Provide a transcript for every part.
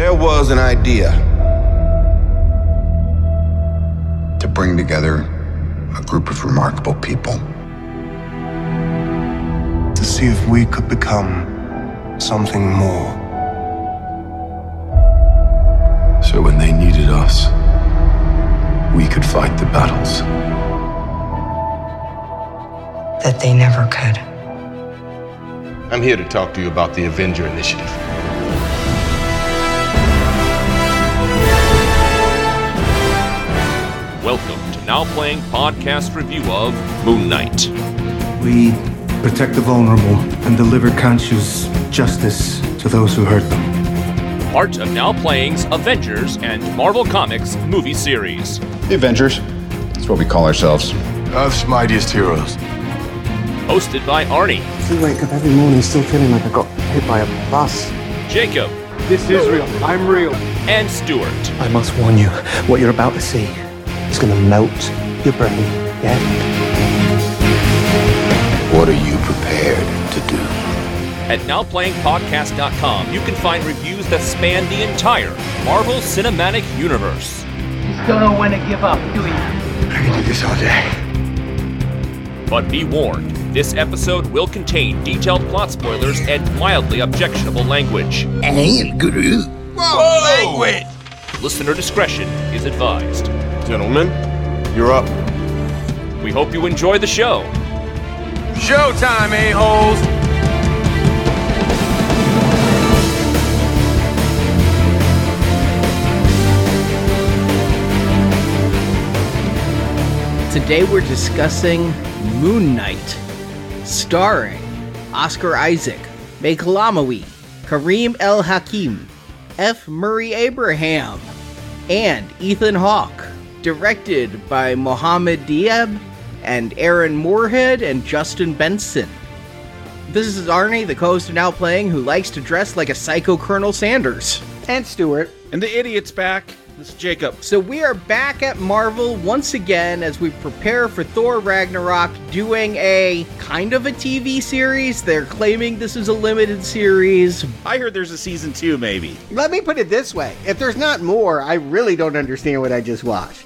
There was an idea to bring together a group of remarkable people to see if we could become something more. So when they needed us, we could fight the battles that they never could. I'm here to talk to you about the Avenger Initiative. Welcome to Now Playing podcast review of Moon Knight. We protect the vulnerable and deliver conscious justice to those who hurt them. Part of Now Playing's Avengers and Marvel Comics movie series. The Avengers. That's what we call ourselves. Earth's mightiest heroes. Hosted by Arnie. I wake up every morning still feeling like I got hit by a bus. Jacob. This is real. I'm real. And Stuart. I must warn you, what you're about to see is going to melt your brain. Yeah. What are you prepared to do? At NowPlayingPodcast.com, you can find reviews that span the entire Marvel Cinematic Universe. You still don't want to give up, do you? I can do this all day. But be warned, this episode will contain detailed plot spoilers and mildly objectionable language. And guru. Whoa! Language! Listener discretion is advised. Gentlemen, you're up. We hope you enjoy the show. Showtime, a-holes! Today we're discussing Moon Knight, starring Oscar Isaac, Mike Lamawi, Kareem El-Hakim, F. Murray Abraham, and Ethan Hawke. Directed by Mohamed Diab and Aaron Moorhead and Justin Benson. This is Arnie, the co-host of Now Playing, who likes to dress like a psycho Colonel Sanders. And Stuart. And the idiot's back. This is Jacob. So we are back at Marvel once again as we prepare for Thor Ragnarok, doing a kind of a TV series. They're claiming this is a limited series. I heard there's a season 2, maybe. Let me put it this way. If there's not more, I really don't understand what I just watched.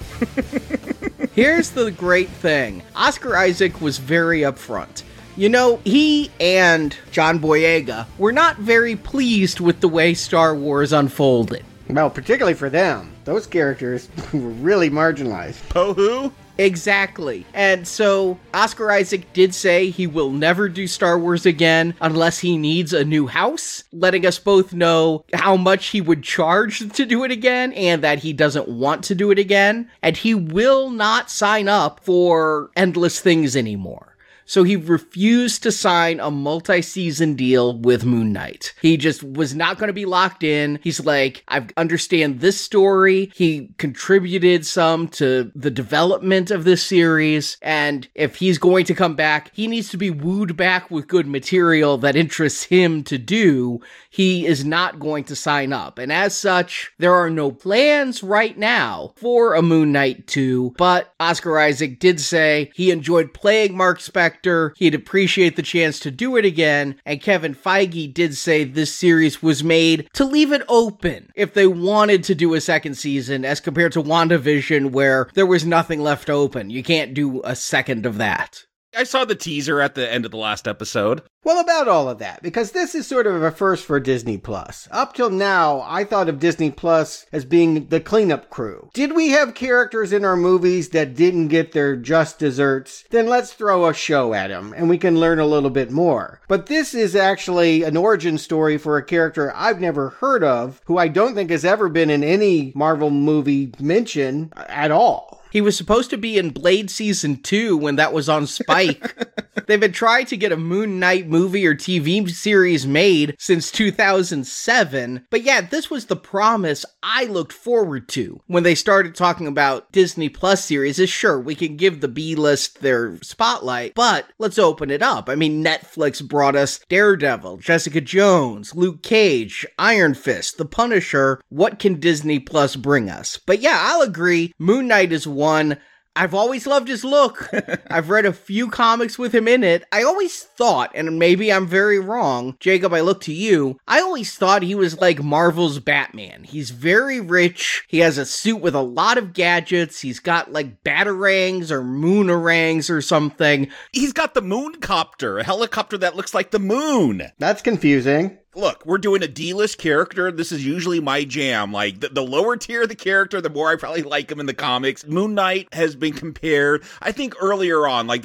Here's the great thing. Oscar Isaac was very upfront. You know, he and John Boyega were not very pleased with the way Star Wars unfolded. Well, particularly for them. Those characters were really marginalized. Oh, who? Exactly. And so Oscar Isaac did say he will never do Star Wars again unless he needs a new house, letting us both know how much he would charge to do it again and that he doesn't want to do it again. And he will not sign up for endless things anymore. So he refused to sign a multi-season deal with Moon Knight. He just was not going to be locked in. He's like, I understand this story. He contributed some to the development of this series. And if he's going to come back, he needs to be wooed back with good material that interests him to do. He is not going to sign up. And as such, there are no plans right now for a Moon Knight 2. But Oscar Isaac did say he enjoyed playing Mark Spector. He'd appreciate the chance to do it again, and Kevin Feige did say this series was made to leave it open if they wanted to do a second season, as compared to WandaVision, where there was nothing left open. You can't do a second of that. I saw the teaser at the end of the last episode. Well, about all of that, because this is sort of a first for Disney Plus. Up till now, I thought of Disney Plus as being the cleanup crew. Did we have characters in our movies that didn't get their just desserts? Then let's throw a show at them, and we can learn a little bit more. But this is actually an origin story for a character I've never heard of, who I don't think has ever been in any Marvel movie mention at all. He was supposed to be in Blade Season 2 when that was on Spike. They've been trying to get a Moon Knight movie or TV series made since 2007. But yeah, this was the promise I looked forward to when they started talking about Disney Plus series. Is sure, we can give the B-list their spotlight, but let's open it up. I mean, Netflix brought us Daredevil, Jessica Jones, Luke Cage, Iron Fist, The Punisher. What can Disney Plus bring us? But yeah, I'll agree. Moon Knight is one I've always loved his look. I've read a few comics with him in it. I always thought, and maybe I'm very wrong, Jacob, I look to you, I always thought he was like Marvel's Batman. He's very rich. He has a suit with a lot of gadgets. He's got like batarangs or moonarangs or something. He's got the moon copter, a helicopter that looks like the moon. That's confusing. Look, we're doing a D-list character. This is usually my jam. Like, the lower tier of the character, the more I probably like him in the comics. Moon Knight has been compared, I think earlier on, like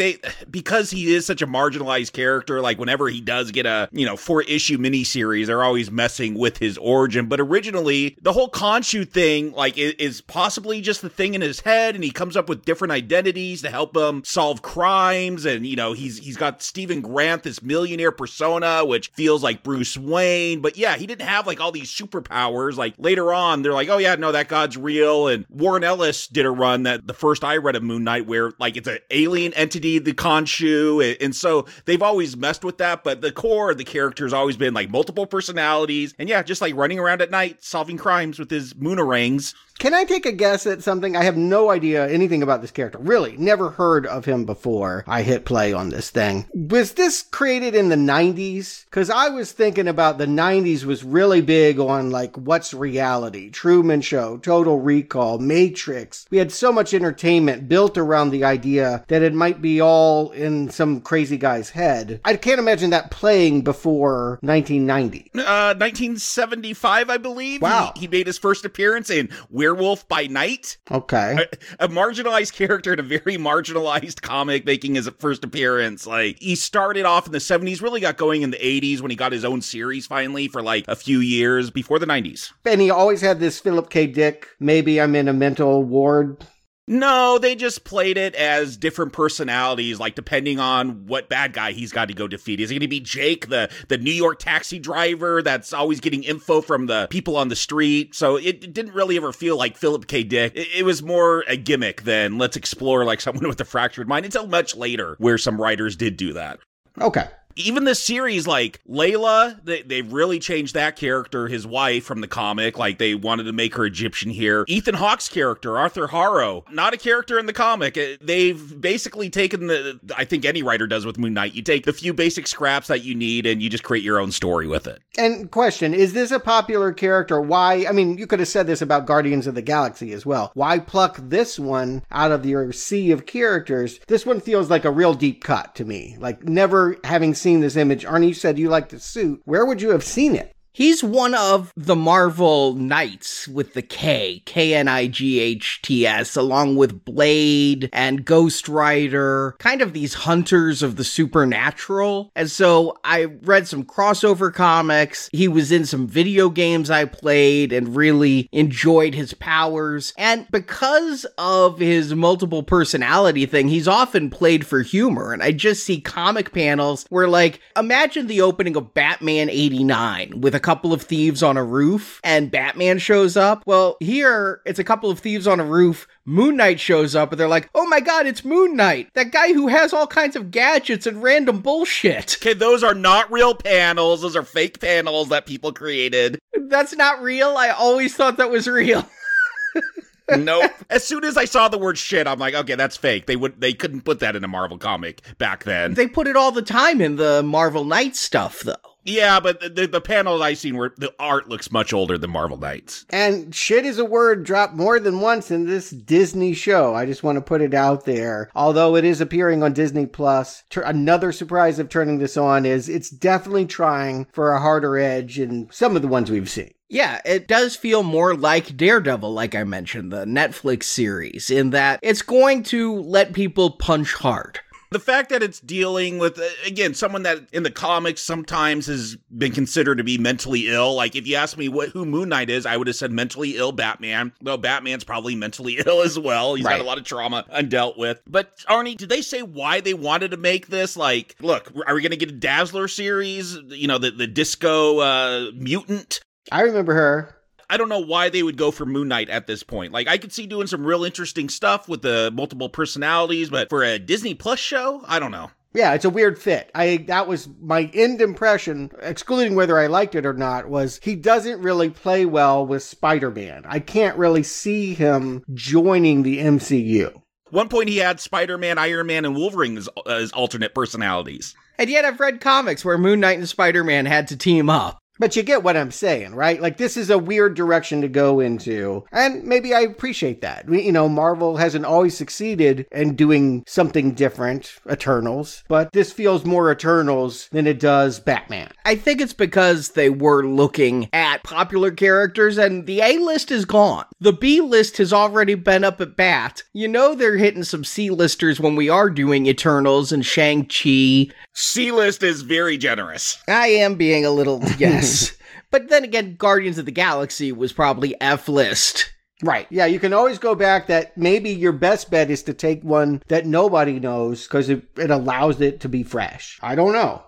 because he is such a marginalized character, like whenever he does get a, you know, 4-issue miniseries, they're always messing with his origin. But originally, the whole Khonshu thing, like, is possibly just the thing in his head, and he comes up with different identities to help him solve crimes. And, you know, he's got Stephen Grant, this millionaire persona, which feels like Bruce Wayne. But yeah, he didn't have like all these superpowers. Like later on, they're like, oh yeah, no, that god's real. And Warren Ellis did a run that the first I read of Moon Knight where like it's an alien entity, the Khonshu. And so they've always messed with that. But the core of the character has always been like multiple personalities. And yeah, just like running around at night, solving crimes with his moonarangs. Can I take a guess at something? I have no idea anything about this character. Really, never heard of him before I hit play on this thing. Was this created in the 90s? Because I was thinking about the 90s was really big on like What's Reality, Truman Show, Total Recall, Matrix. We had so much entertainment built around the idea that it might be all in some crazy guy's head. I can't imagine that playing before 1990. 1975, I believe. Wow. He made his first appearance in Werewolf by Night. Okay. A marginalized character in a very marginalized comic making his first appearance. Like, he started off in the 70s, really got going in the 80s when he got his own series finally for like a few years before the 90s. And he always had this Philip K. Dick, maybe I'm in a mental ward. No, they just played it as different personalities, like depending on what bad guy he's got to go defeat. Is it going to be Jake, the New York taxi driver that's always getting info from the people on the street? So it didn't really ever feel like Philip K. Dick. It was more a gimmick than let's explore like someone with a fractured mind until much later where some writers did do that. Okay. Even this series, like Layla, they've really changed that character, his wife from the comic. Like they wanted to make her Egyptian here. Ethan Hawke's character, Arthur Harrow, not a character in the comic. They've basically taken I think any writer does with Moon Knight. You take the few basic scraps that you need and you just create your own story with it. And question, is this a popular character? Why? I mean, you could have said this about Guardians of the Galaxy as well. Why pluck this one out of your sea of characters? This one feels like a real deep cut to me. Like never having seen this image. Arnie, you said you liked the suit. Where would you have seen it? He's one of the Marvel Knights with the K, K-N-I-G-H-T-S, along with Blade and Ghost Rider, kind of these hunters of the supernatural. And so I read some crossover comics. He was in some video games I played and really enjoyed his powers. And because of his multiple personality thing, he's often played for humor. And I just see comic panels where, like, imagine the opening of Batman 89 with a couple of thieves on a roof and Batman shows up. Well, here it's a couple of thieves on a roof. Moon Knight shows up and they're like, oh my god, it's Moon Knight, that guy who has all kinds of gadgets and random bullshit. Okay, those are not real panels. Those are fake panels that people created. That's not real. I always thought that was real. Nope. As soon as I saw the word shit, I'm like, okay, that's fake. They couldn't put that in a Marvel comic back then. They put it all the time in the Marvel Knight stuff, though. Yeah, but the panels I've seen where the art looks much older than Marvel Knights. And shit is a word dropped more than once in this Disney show. I just want to put it out there. Although it is appearing on Disney Plus, another surprise of turning this on is it's definitely trying for a harder edge in some of the ones we've seen. Yeah, it does feel more like Daredevil, like I mentioned, the Netflix series, in that it's going to let people punch hard. The fact that it's dealing with, again, someone that in the comics sometimes has been considered to be mentally ill. Like, if you asked me who Moon Knight is, I would have said mentally ill Batman. Though Batman's probably mentally ill as well. He's had a lot of trauma undealt with. But, Arnie, did they say why they wanted to make this? Like, look, are we going to get a Dazzler series? You know, the disco mutant? I remember her. I don't know why they would go for Moon Knight at this point. Like, I could see doing some real interesting stuff with the multiple personalities, but for a Disney Plus show, I don't know. Yeah, it's a weird fit. That was my end impression, excluding whether I liked it or not, was he doesn't really play well with Spider-Man. I can't really see him joining the MCU. At one point, he had Spider-Man, Iron Man, and Wolverine as alternate personalities. And yet I've read comics where Moon Knight and Spider-Man had to team up. But you get what I'm saying, right? Like, this is a weird direction to go into. And maybe I appreciate that. You know, Marvel hasn't always succeeded in doing something different, Eternals. But this feels more Eternals than it does Batman. I think it's because they were looking at popular characters, and the A-list is gone. The B-list has already been up at bat. You know they're hitting some C-listers when we are doing Eternals and Shang-Chi. C-list is very generous. I am being a little... Yes. But then again, Guardians of the Galaxy was probably F-list. Right. Yeah, you can always go back that maybe your best bet is to take one that nobody knows because it allows it to be fresh. I don't know.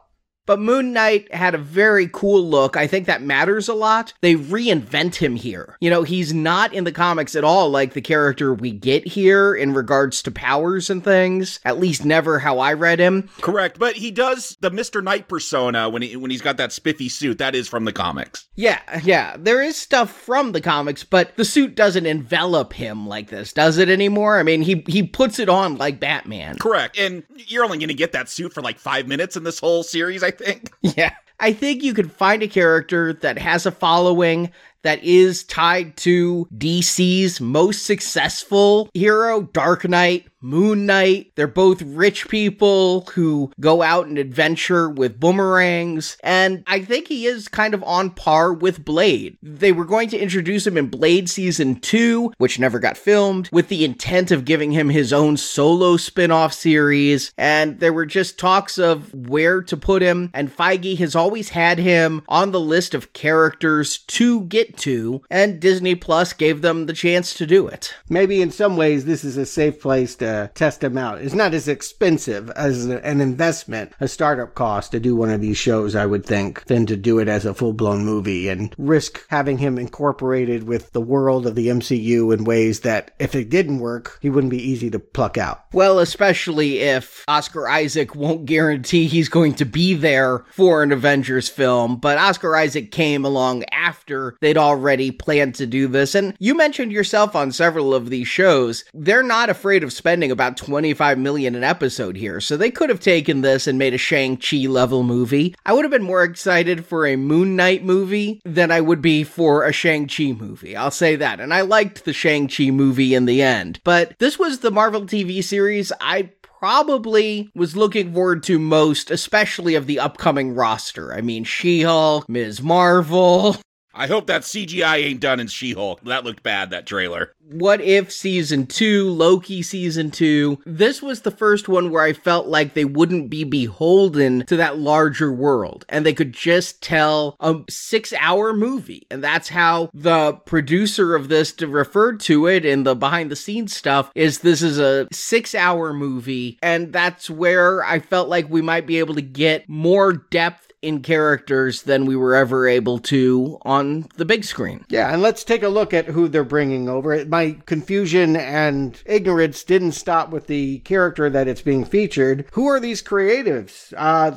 But Moon Knight had a very cool look. I think that matters a lot. They reinvent him here. You know, he's not in the comics at all like the character we get here in regards to powers and things. At least never how I read him. Correct, but he does the Mr. Knight persona when he's got that spiffy suit. That is from the comics. Yeah. There is stuff from the comics, but the suit doesn't envelop him like this, does it anymore? I mean, he puts it on like Batman. Correct, and you're only going to get that suit for like 5 minutes in this whole series, I think. Yeah. I think you could find a character that has a following that is tied to DC's most successful hero, Dark Knight, Moon Knight. They're both rich people who go out and adventure with boomerangs. And I think he is kind of on par with Blade. They were going to introduce him in Blade Season 2, which never got filmed, with the intent of giving him his own solo spin-off series. And there were just talks of where to put him. And Feige has always had him on the list of characters to get to, and Disney Plus gave them the chance to do it. Maybe in some ways this is a safe place to test them out. It's not as expensive as an investment, a startup cost to do one of these shows, I would think, than to do it as a full-blown movie and risk having him incorporated with the world of the MCU in ways that, if it didn't work, he wouldn't be easy to pluck out. Well, especially if Oscar Isaac won't guarantee he's going to be there for an Avengers film, but Oscar Isaac came along after they'd already planned to do this. And you mentioned yourself on several of these shows, they're not afraid of spending about $25 million an episode here. So they could have taken this and made a Shang-Chi level movie. I would have been more excited for a Moon Knight movie than I would be for a Shang-Chi movie. I'll say that. And I liked the Shang-Chi movie in the end. But this was the Marvel TV series I probably was looking forward to most, especially of the upcoming roster. I mean, She-Hulk, Ms. Marvel... I hope that CGI ain't done in She-Hulk. That looked bad, that trailer. What If Season 2, Loki Season 2. This was the first one where I felt like they wouldn't be beholden to that larger world, and they could just tell a 6-hour movie. And that's how the producer of this referred to it in the behind-the-scenes stuff, is this is a 6-hour movie, and that's where I felt like we might be able to get more depth in characters than we were ever able to on the big screen. Yeah, and let's take a look at who they're bringing over. My confusion and ignorance didn't stop with the character that it's being featured. Who are these creatives?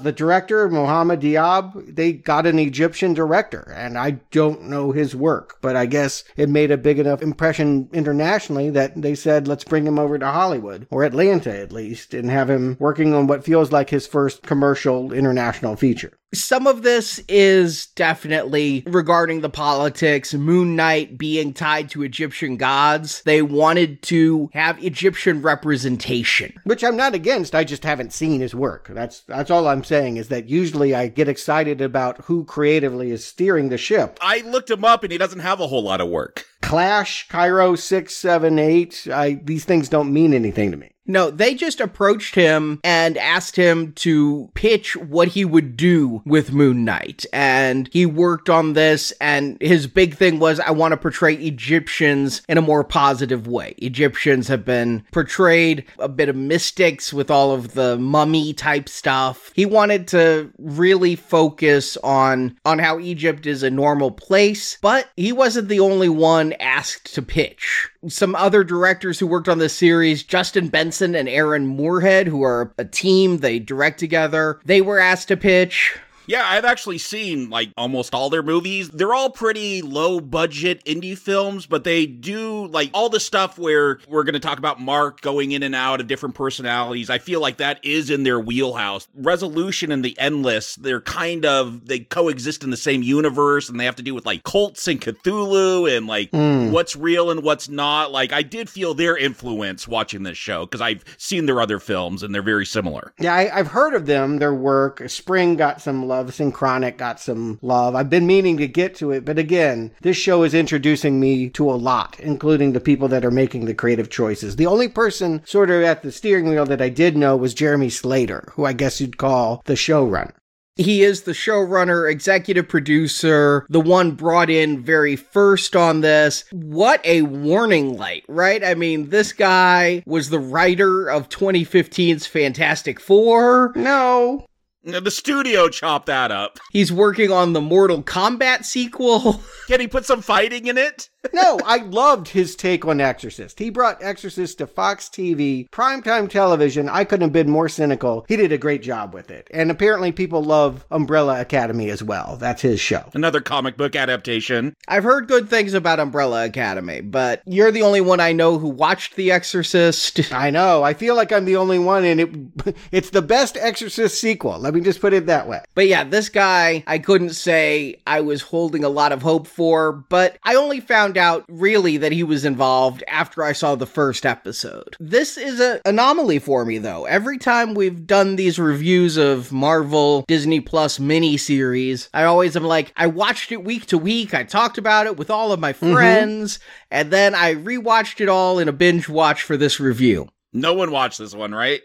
The director, Mohamed Diab, they got an Egyptian director, and I don't know his work, but I guess it made a big enough impression internationally that they said, let's bring him over to Hollywood, or Atlanta at least, and have him working on what feels like his first commercial international feature. Some of this is definitely regarding the politics, Moon Knight being tied to Egyptian gods. They wanted to have Egyptian representation. Which I'm not against, I just haven't seen his work. That's all I'm saying, is that usually I get excited about who creatively is steering the ship. I looked him up and he doesn't have a whole lot of work. Clash, Cairo 678, these things don't mean anything to me. No, they just approached him and asked him to pitch what he would do with Moon Knight. And he worked on this, and his big thing was, I want to portray Egyptians in a more positive way. Egyptians have been portrayed a bit of mystics with all of the mummy type stuff. He wanted to really focus on how Egypt is a normal place, but he wasn't the only one asked to pitch. Some other directors who worked on this series, Justin Benson and Aaron Moorhead, who are a team, they direct together, they were asked to pitch. Yeah, I've actually seen like almost all their movies. They're all pretty low budget indie films, but they do like all the stuff where we're going to talk about Mark going in and out of different personalities. I feel like that is in their wheelhouse. Resolution and The Endless, they're kind of, they coexist in the same universe and they have to do with like cults and Cthulhu and like what's real and what's not. Like I did feel their influence watching this show because I've seen their other films and they're very similar. Yeah, I've heard of them, their work. Spring got some love. Synchronic got some love. I've been meaning to get to it, but again, this show is introducing me to a lot, including the people that are making the creative choices. The only person sort of at the steering wheel that I did know was Jeremy Slater, who I guess you'd call the showrunner. He is the showrunner, executive producer, the one brought in very first on this. What a warning light, right? I mean, this guy was the writer of 2015's Fantastic Four. No. The studio chopped that up. He's working on the Mortal Kombat sequel. Can he put some fighting in it? No, I loved his take on Exorcist. He brought Exorcist to Fox TV, primetime television. I couldn't have been more cynical. He did a great job with it. And apparently people love Umbrella Academy as well. That's his show. Another comic book adaptation. I've heard good things about Umbrella Academy, but you're the only one I know who watched The Exorcist. I know. I feel like I'm the only one, and it's the best Exorcist sequel. Let me just put it that way. But yeah, this guy, I couldn't say I was holding a lot of hope for, but I only found out really that he was involved after I saw the first episode. This is an anomaly for me though. Every time we've done these reviews of Marvel Disney Plus miniseries, I always am like, I watched it week to week, I talked about it with all of my friends, and then I rewatched it all in a binge watch for this review. No one watched this one, right?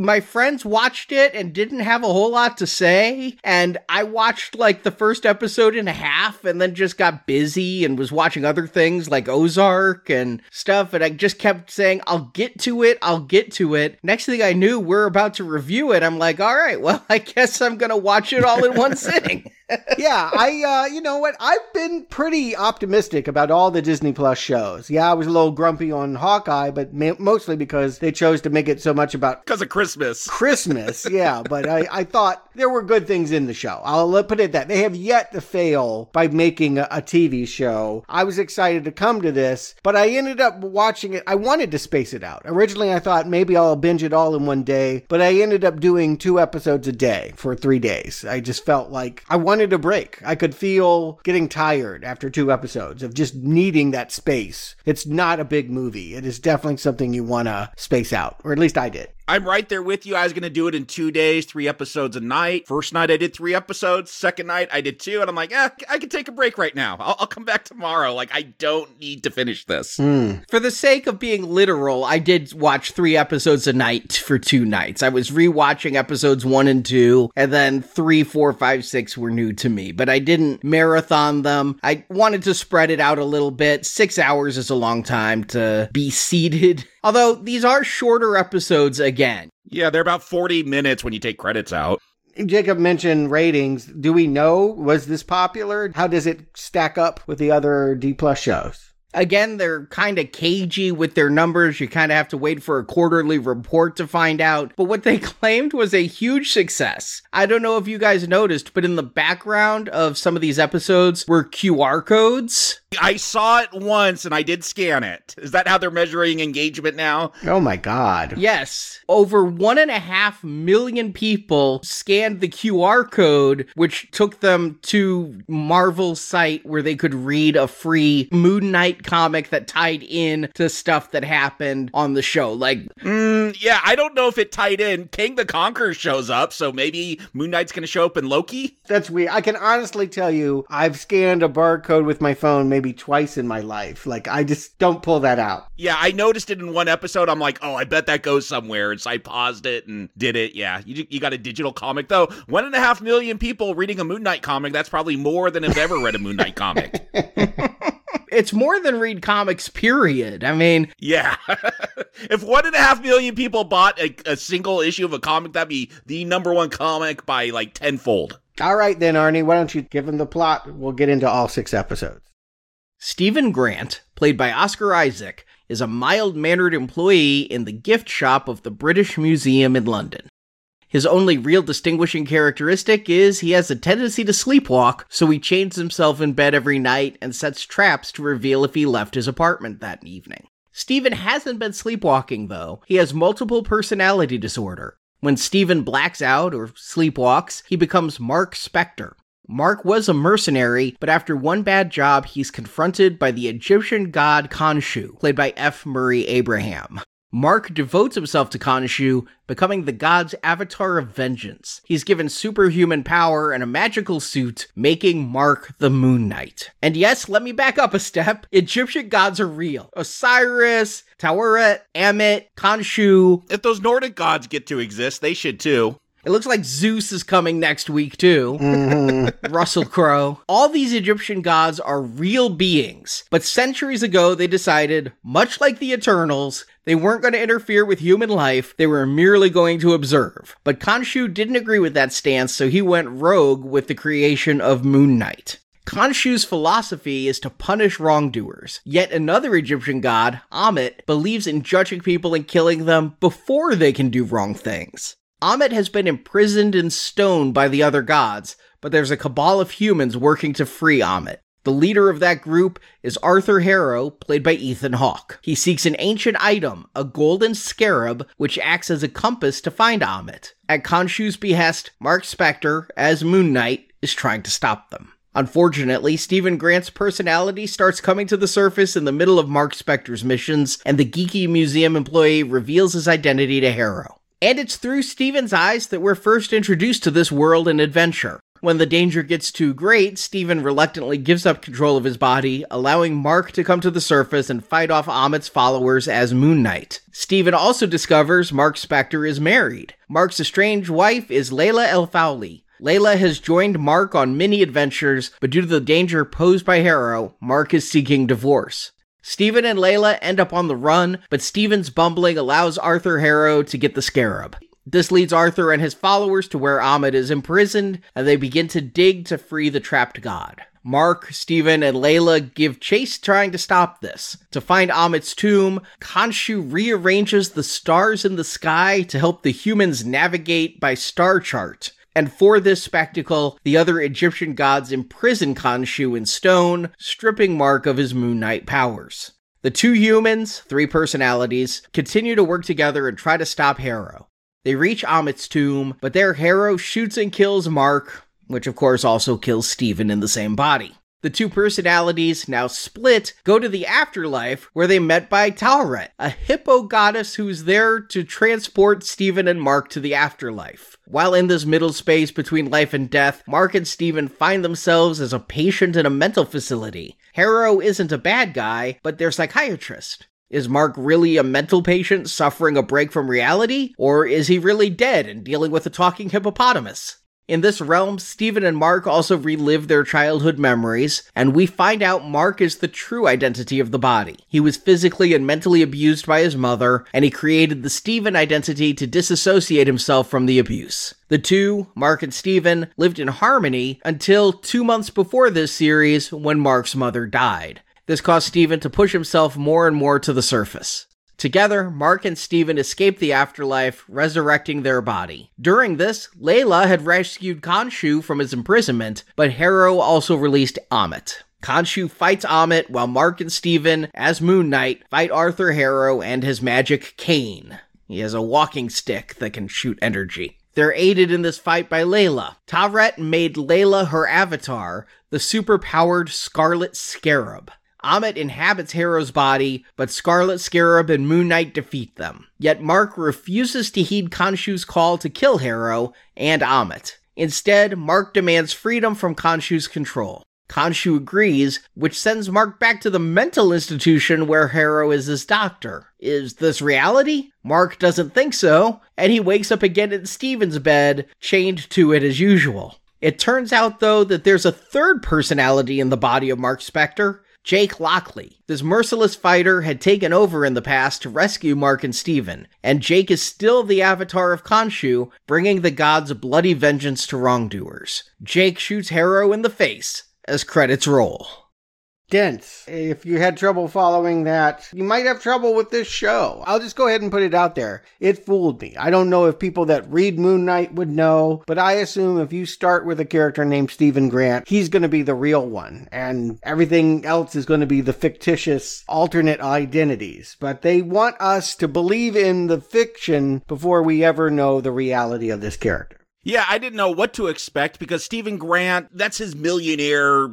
My friends watched it and didn't have a whole lot to say, and I watched like the first episode and a half and then just got busy and was watching other things like Ozark and stuff, and I just kept saying, I'll get to it. Next thing I knew, we're about to review it. I'm like, all right, well, I guess I'm gonna watch it all in one sitting. Yeah, you know what? I've been pretty optimistic about all the Disney Plus shows. Yeah, I was a little grumpy on Hawkeye, but mostly because they chose to make it so much about... Because of Christmas. Christmas, yeah. But I thought there were good things in the show. I'll put it that. They have yet to fail by making a TV show. I was excited to come to this, but I ended up watching it. I wanted to space it out. Originally, I thought maybe I'll binge it all in one day, but I ended up doing 2 episodes a day for 3 days. I just felt like I wanted a break. I could feel getting tired after 2 episodes of just needing that space. It's not a big movie. It is definitely something you want to space out, or at least I did. I'm right there with you. I was going to do it in 2 days, 3 episodes a night. First night, I did 3 episodes. Second night, I did 2. And I'm like, I can take a break right now. I'll come back tomorrow. Like, I don't need to finish this. For the sake of being literal, I did watch 3 episodes a night for 2 nights. I was rewatching episodes 1 and 2, and then 3, 4, 5, 6 were new to me. But I didn't marathon them. I wanted to spread it out a little bit. 6 hours is a long time to be seated. Although, these are shorter episodes again. Yeah, they're about 40 minutes when you take credits out. Jacob mentioned ratings. Do we know? Was this popular? How does it stack up with the other D+ shows? Again, they're kind of cagey with their numbers. You kind of have to wait for a quarterly report to find out. But what they claimed was a huge success. I don't know if you guys noticed, but in the background of some of these episodes were QR codes. I saw it once and I did scan it. Is that how they're measuring engagement now? Oh my God. Yes. Over 1.5 million people scanned the QR code, which took them to Marvel's site where they could read a free Moon Knight comic that tied in to stuff that happened on the show. Like, yeah, I don't know if it tied in. King the Conqueror shows up, so maybe Moon Knight's going to show up in Loki? That's weird. I can honestly tell you, I've scanned a barcode with my phone maybe twice in my life. Like, I just don't pull that out. Yeah, I noticed it in 1 episode. I'm like, oh, I bet that goes somewhere. And so I paused it and did it. Yeah, you got a digital comic, though. 1.5 million people reading a Moon Knight comic, that's probably more than I've ever read a Moon Knight comic. It's more than read comics, period. I mean... Yeah. If 1.5 million people bought a single issue of a comic, that'd be the #1 comic by like 10-fold. All right then, Arnie, why don't you give him the plot? We'll get into all 6 episodes. Stephen Grant, played by Oscar Isaac, is a mild-mannered employee in the gift shop of the British Museum in London. His only real distinguishing characteristic is he has a tendency to sleepwalk, so he chains himself in bed every night and sets traps to reveal if he left his apartment that evening. Stephen hasn't been sleepwalking, though. He has multiple personality disorder. When Stephen blacks out or sleepwalks, he becomes Mark Spector. Mark was a mercenary, but after one bad job, he's confronted by the Egyptian god Khonshu, played by F. Murray Abraham. Mark devotes himself to Khonshu, becoming the god's avatar of vengeance. He's given superhuman power and a magical suit, making Mark the Moon Knight. And yes, let me back up a step. Egyptian gods are real. Osiris, Taweret, Ammit, Khonshu. If those Nordic gods get to exist, they should too. It looks like Zeus is coming next week, too. Mm-hmm. Russell Crowe. All these Egyptian gods are real beings, but centuries ago they decided, much like the Eternals, they weren't going to interfere with human life, they were merely going to observe. But Khonshu didn't agree with that stance, so he went rogue with the creation of Moon Knight. Khonshu's philosophy is to punish wrongdoers. Yet another Egyptian god, Ammit, believes in judging people and killing them before they can do wrong things. Ammit has been imprisoned and stoned by the other gods, but there's a cabal of humans working to free Ammit. The leader of that group is Arthur Harrow, played by Ethan Hawke. He seeks an ancient item, a golden scarab, which acts as a compass to find Ammit. At Khonshu's behest, Mark Spector, as Moon Knight, is trying to stop them. Unfortunately, Stephen Grant's personality starts coming to the surface in the middle of Mark Spector's missions, and the geeky museum employee reveals his identity to Harrow. And it's through Stephen's eyes that we're first introduced to this world and adventure. When the danger gets too great, Stephen reluctantly gives up control of his body, allowing Mark to come to the surface and fight off Ammit's followers as Moon Knight. Stephen also discovers Mark Spector is married. Mark's estranged wife is Layla El Fowli. Layla has joined Mark on many adventures, but due to the danger posed by Harrow, Mark is seeking divorce. Stephen and Layla end up on the run, but Stephen's bumbling allows Arthur Harrow to get the scarab. This leads Arthur and his followers to where Ammit is imprisoned, and they begin to dig to free the trapped god. Mark, Stephen, and Layla give chase trying to stop this. To find Ammit's tomb, Khonshu rearranges the stars in the sky to help the humans navigate by star chart. And for this spectacle, the other Egyptian gods imprison Khonshu in stone, stripping Mark of his Moon Knight powers. The two humans, three personalities, continue to work together and try to stop Harrow. They reach Ammit's tomb, but there Harrow shoots and kills Mark, which of course also kills Stephen in the same body. The two personalities, now split, go to the afterlife, where they met by Taweret, a hippo goddess who's there to transport Stephen and Mark to the afterlife. While in this middle space between life and death, Mark and Stephen find themselves as a patient in a mental facility. Harrow isn't a bad guy, but they're psychiatrists. Is Mark really a mental patient suffering a break from reality, or is he really dead and dealing with a talking hippopotamus? In this realm, Stephen and Mark also relive their childhood memories, and we find out Mark is the true identity of the body. He was physically and mentally abused by his mother, and he created the Stephen identity to disassociate himself from the abuse. The two, Mark and Stephen, lived in harmony until 2 months before this series when Mark's mother died. This caused Stephen to push himself more and more to the surface. Together, Mark and Stephen escape the afterlife, resurrecting their body. During this, Layla had rescued Khonshu from his imprisonment, but Harrow also released Ammit. Khonshu fights Ammit while Mark and Stephen, as Moon Knight, fight Arthur Harrow and his magic cane. He has a walking stick that can shoot energy. They're aided in this fight by Layla. Taweret made Layla her avatar, the super-powered Scarlet Scarab. Ammit inhabits Harrow's body, but Scarlet Scarab and Moon Knight defeat them. Yet Mark refuses to heed Khonshu's call to kill Harrow and Ammit. Instead, Mark demands freedom from Khonshu's control. Khonshu agrees, which sends Mark back to the mental institution where Harrow is his doctor. Is this reality? Mark doesn't think so, and he wakes up again in Stephen's bed, chained to it as usual. It turns out, though, that there's a third personality in the body of Mark Spector. Jake Lockley. This merciless fighter had taken over in the past to rescue Mark and Stephen, and Jake is still the avatar of Khonshu, bringing the god's bloody vengeance to wrongdoers. Jake shoots Harrow in the face as credits roll. dense. If you had trouble following that, you might have trouble with this show. I'll just go ahead and put it out there. It fooled me. I don't know if people that read Moon Knight would know, but I assume if you start with a character named Stephen Grant, he's going to be the real one, and everything else is going to be the fictitious alternate identities. But they want us to believe in the fiction before we ever know the reality of this character. Yeah, I didn't know what to expect because Stephen Grant, that's his billionaire,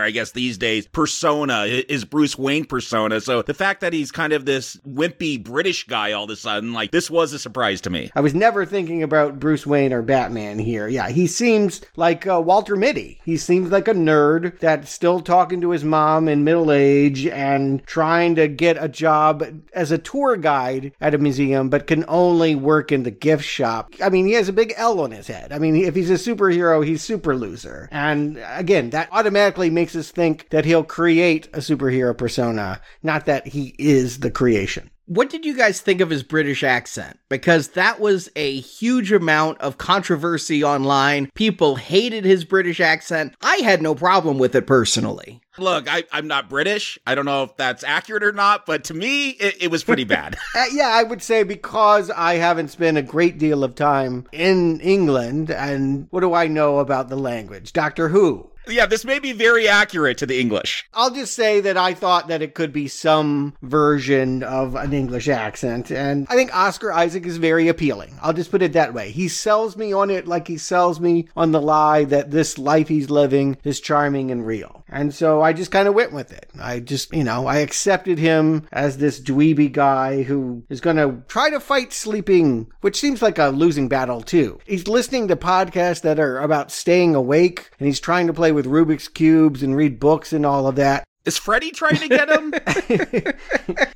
I guess these days, persona, his Bruce Wayne persona. So the fact that he's kind of this wimpy British guy all of a sudden, like, this was a surprise to me. I was never thinking about Bruce Wayne or Batman here. Yeah, he seems like Walter Mitty. He seems like a nerd that's still talking to his mom in middle age and trying to get a job as a tour guide at a museum, but can only work in the gift shop. I mean, he has a big L on his head. I mean, if he's a superhero, he's super loser. And again, that automatically makes us think that he'll create a superhero persona, not that he is the creation. What did you guys think of his British accent? Because that was a huge amount of controversy online. People hated his British accent. I had no problem with it personally. Look, I'm not British. I don't know if that's accurate or not, but to me, it was pretty bad. Yeah, I would say because I haven't spent a great deal of time in England, and what do I know about the language? Doctor Who. Yeah, this may be very accurate to the English. I'll just say that I thought that it could be some version of an English accent, and I think Oscar Isaac is very appealing. I'll just put it that way. He sells me on it like he sells me on the lie that this life he's living is charming and real. And so I just kind of went with it. I just, I accepted him as this dweeby guy who is going to try to fight sleeping, which seems like a losing battle too. He's listening to podcasts that are about staying awake, and he's trying to play with Rubik's Cubes and read books and all of that. Is Freddy trying to get him?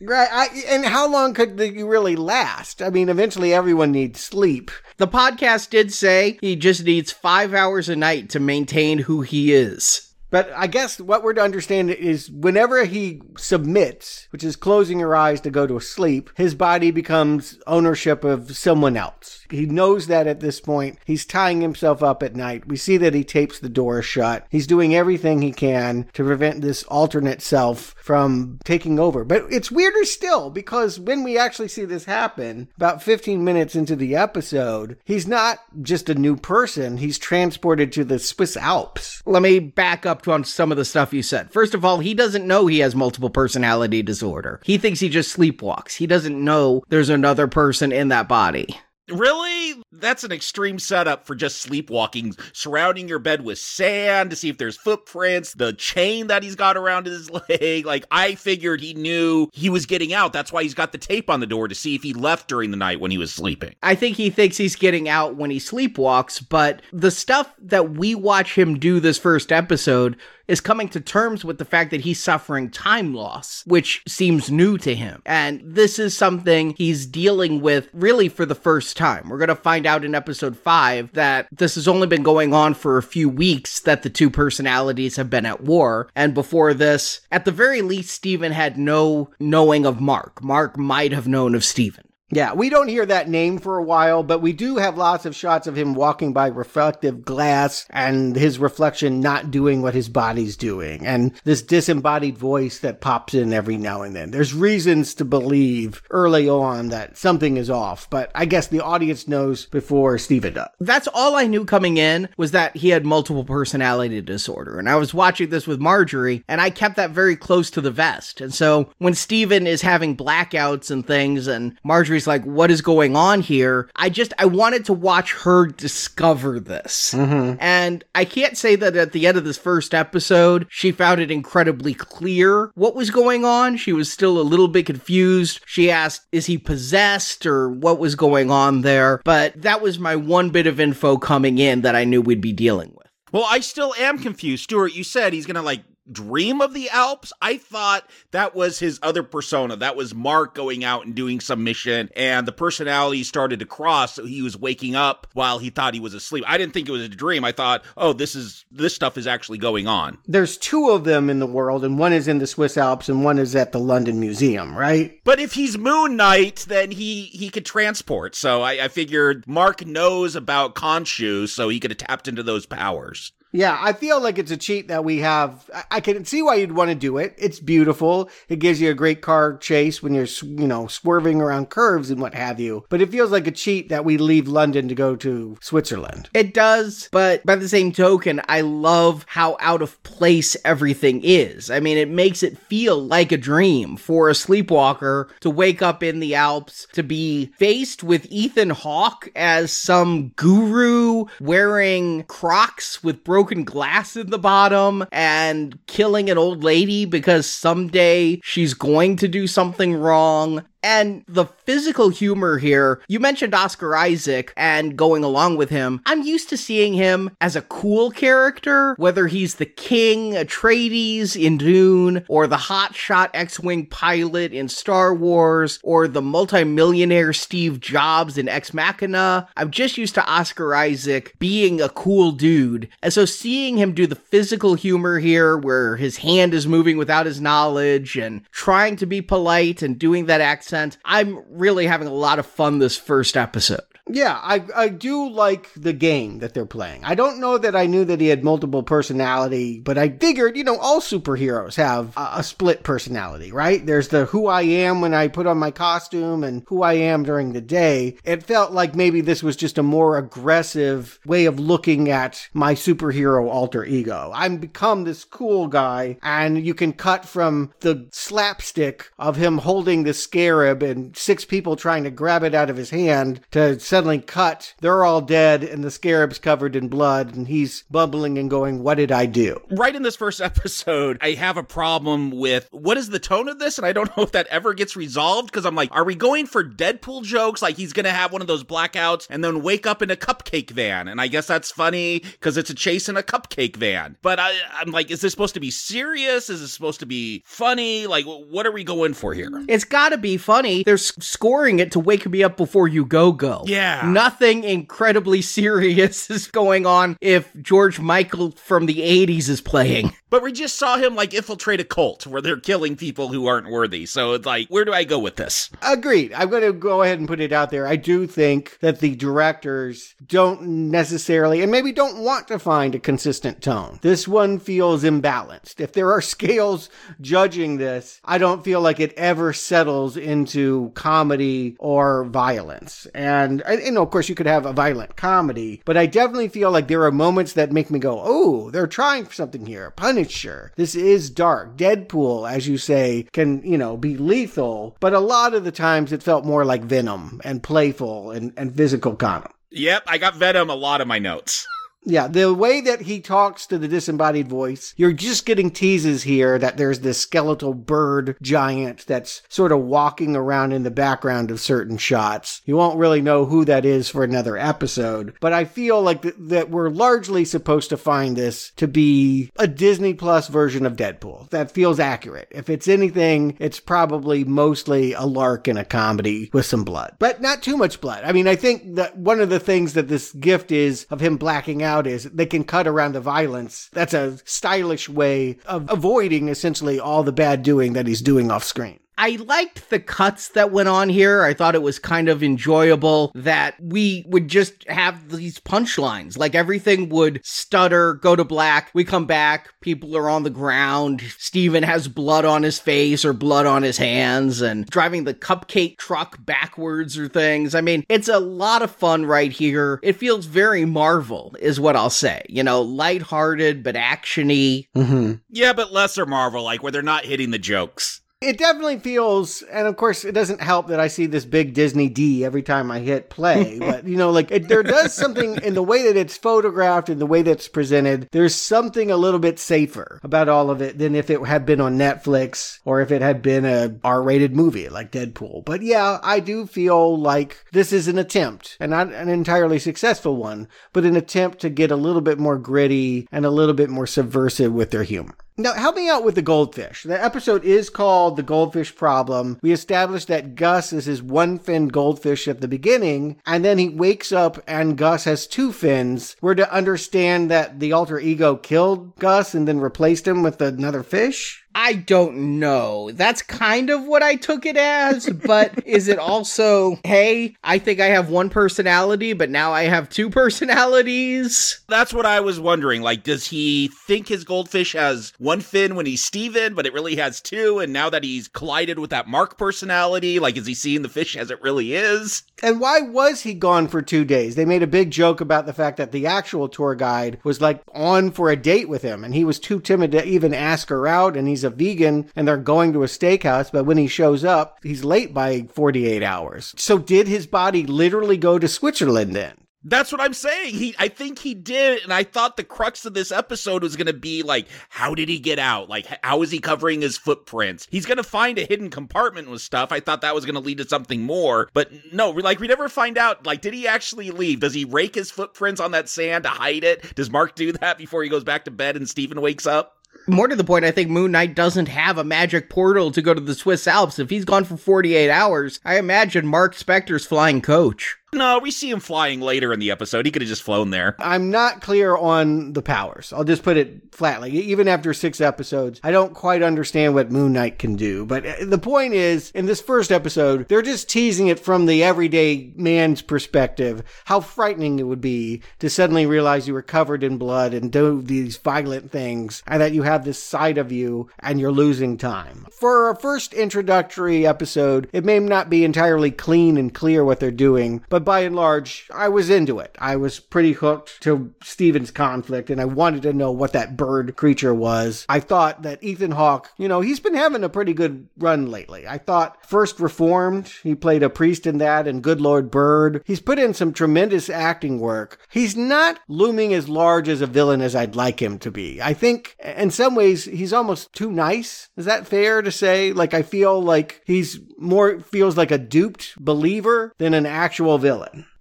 Right. And how long could you really last? I mean, eventually everyone needs sleep. The podcast did say he just needs 5 hours a night to maintain who he is. But I guess what we're to understand is whenever he submits, which is closing your eyes to go to sleep, his body becomes ownership of someone else. He knows that at this point. He's tying himself up at night. We see that he tapes the door shut. He's doing everything he can to prevent this alternate self from taking over. But it's weirder still, because when we actually see this happen, about 15 minutes into the episode, he's not just a new person. He's transported to the Swiss Alps. Let me back up on some of the stuff you said. First of all, he doesn't know he has multiple personality disorder. He thinks he just sleepwalks. He doesn't know there's another person in that body. Really? That's an extreme setup for just sleepwalking, surrounding your bed with sand to see if there's footprints, the chain that he's got around his leg. Like, I figured he knew he was getting out. That's why he's got the tape on the door to see if he left during the night when he was sleeping. I think he thinks he's getting out when he sleepwalks, but the stuff that we watch him do this first episode is coming to terms with the fact that he's suffering time loss, which seems new to him. And this is something he's dealing with really for the first time. We're going to find out in episode 5 that this has only been going on for a few weeks that the two personalities have been at war. And before this, at the very least, Stephen had no knowing of Mark. Mark might have known of Stephen. Yeah, we don't hear that name for a while, but we do have lots of shots of him walking by reflective glass and his reflection not doing what his body's doing, and this disembodied voice that pops in every now and then. There's reasons to believe early on that something is off, but I guess the audience knows before Stephen does. That's all I knew coming in, was that he had multiple personality disorder, and I was watching this with Marjorie, and I kept that very close to the vest. And so when Stephen is having blackouts and things, and Marjorie like, what is going on here? I wanted to watch her discover this. Mm-hmm. And I can't say that at the end of this first episode, she found it incredibly clear what was going on. She was still a little bit confused. She asked, is he possessed or what was going on there? But that was my one bit of info coming in that I knew we'd be dealing with. Well, I still am confused. Stuart, you said he's going to dream of the Alps? I thought that was his other persona. That was Mark going out and doing some mission, and the personality started to cross, so he was waking up while he thought he was asleep. I didn't think it was a dream. I thought, this stuff is actually going on. There's two of them in the world, and one is in the Swiss Alps, and one is at the London Museum, right? But if he's Moon Knight, then he could transport, so I figured Mark knows about Khonshu, so he could have tapped into those powers. Yeah, I feel like it's a cheat that we have. I can see why you'd want to do it. It's beautiful. It gives you a great car chase when you're, you know, swerving around curves and what have you. But it feels like a cheat that we leave London to go to Switzerland. It does, but by the same token, I love how out of place everything is. I mean, it makes it feel like a dream for a sleepwalker to wake up in the Alps, to be faced with Ethan Hawke as some guru wearing Crocs with broken glass in the bottom and killing an old lady because someday she's going to do something wrong. And the physical humor here, you mentioned Oscar Isaac and going along with him. I'm used to seeing him as a cool character, whether he's the King Atreides in Dune, or the hotshot X-Wing pilot in Star Wars, or the multimillionaire Steve Jobs in Ex Machina. I'm just used to Oscar Isaac being a cool dude. And so seeing him do the physical humor here, where his hand is moving without his knowledge and trying to be polite and doing that accent, I'm really having a lot of fun this first episode. Yeah, I do like the game that they're playing. I don't know that I knew that he had multiple personality, but I figured, you know, all superheroes have a split personality, right? There's the who I am when I put on my costume and who I am during the day. It felt like maybe this was just a more aggressive way of looking at my superhero alter ego. I've become this cool guy, and you can cut from the slapstick of him holding the scarab and six people trying to grab it out of his hand to suddenly cut, they're all dead and the scarab's covered in blood and he's bubbling and going, what did I do? Right in this first episode, I have a problem with what is the tone of this? And I don't know if that ever gets resolved, because I'm like, are we going for Deadpool jokes? Like he's going to have one of those blackouts and then wake up in a cupcake van. And I guess that's funny because it's a chase in a cupcake van. But I'm like, is this supposed to be serious? Is it supposed to be funny? Like, what are we going for here? It's got to be funny. They're scoring it to wake me up before you go. Yeah. Nothing incredibly serious is going on if George Michael from the 80s is playing. But we just saw him, like, infiltrate a cult where they're killing people who aren't worthy. So it's like, where do I go with this? Agreed. I'm going to go ahead and put it out there. I do think that the directors don't necessarily, and maybe don't want to find a consistent tone. This one feels imbalanced. If there are scales judging this, I don't feel like it ever settles into comedy or violence. And of course, you could have a violent comedy, but I definitely feel like there are moments that make me go, oh, they're trying for something here. Punisher. This is dark. Deadpool, as you say, can, you know, be lethal, but a lot of the times it felt more like Venom and playful and physical comedy. Yep, I got Venom a lot of my notes. Yeah, the way that he talks to the disembodied voice, you're just getting teases here that there's this skeletal bird giant that's sort of walking around in the background of certain shots. You won't really know who that is for another episode, but I feel like that we're largely supposed to find this to be a Disney Plus version of Deadpool. That feels accurate. If it's anything, it's probably mostly a lark and a comedy with some blood, but not too much blood. I mean, I think that one of the things that this gift is of him blacking out is they can cut around the violence. That's a stylish way of avoiding essentially all the bad doing that he's doing off screen. I liked the cuts that went on here. I thought it was kind of enjoyable that we would just have these punchlines. Like everything would stutter, go to black, we come back, people are on the ground, Steven has blood on his face or blood on his hands, and driving the cupcake truck backwards or things. I mean, it's a lot of fun right here. It feels very Marvel, is what I'll say. You know, lighthearted, but action-y. Mm-hmm. Yeah, but lesser Marvel, like where they're not hitting the jokes. It definitely feels, and of course, it doesn't help that I see this big Disney D every time I hit play, but, you know, like, there does something in the way that it's photographed and the way that's presented. There's something a little bit safer about all of it than if it had been on Netflix or if it had been a R-rated movie like Deadpool. But yeah, I do feel like this is an attempt, and not an entirely successful one, but an attempt to get a little bit more gritty and a little bit more subversive with their humor. Now, help me out with the goldfish. The episode is called The Goldfish Problem. We established that Gus is his one-finned goldfish at the beginning, and then he wakes up and Gus has two fins. We're to understand that the alter ego killed Gus and then replaced him with another fish? I don't know. That's kind of what I took it as, but is it also, hey, I think I have one personality, but now I have two personalities? That's what I was wondering. Like, does he think his goldfish has one fin when he's Steven, but it really has two, and now that he's collided with that Mark personality, like, is he seeing the fish as it really is? And why was he gone for 2 days? They made a big joke about the fact that the actual tour guide was, like, on for a date with him, and he was too timid to even ask her out, and he's a vegan, and they're going to a steakhouse, but when he shows up, he's late by 48 hours. So did his body literally go to Switzerland then? That's what I'm saying. I think he did, and I thought the crux of this episode was going to be, like, how did he get out? Like, how is he covering his footprints? He's going to find a hidden compartment with stuff. I thought that was going to lead to something more, but no, like, we never find out, like, did he actually leave? Does he rake his footprints on that sand to hide it? Does Mark do that before he goes back to bed and Steven wakes up? More to the point, I think Moon Knight doesn't have a magic portal to go to the Swiss Alps. If he's gone for 48 hours, I imagine Mark Spector's flying coach. No, we see him flying later in the episode. He could have just flown there. I'm not clear on the powers. I'll just put it flatly. Even after 6 episodes, I don't quite understand what Moon Knight can do. But the point is, in this first episode, they're just teasing it from the everyday man's perspective, how frightening it would be to suddenly realize you were covered in blood and do these violent things, and that you have this side of you, and you're losing time. For a first introductory episode, it may not be entirely clean and clear what they're doing, but by and large, I was into it. I was pretty hooked to Steven's conflict, and I wanted to know what that bird creature was. I thought that Ethan Hawke, you know, he's been having a pretty good run lately. I thought first Reformed, he played a priest in that, and Good Lord Bird. He's put in some tremendous acting work. He's not looming as large as a villain as I'd like him to be. I think, in some ways, he's almost too nice. Is that fair to say? Like, I feel like he's more, feels like a duped believer than an actual villain.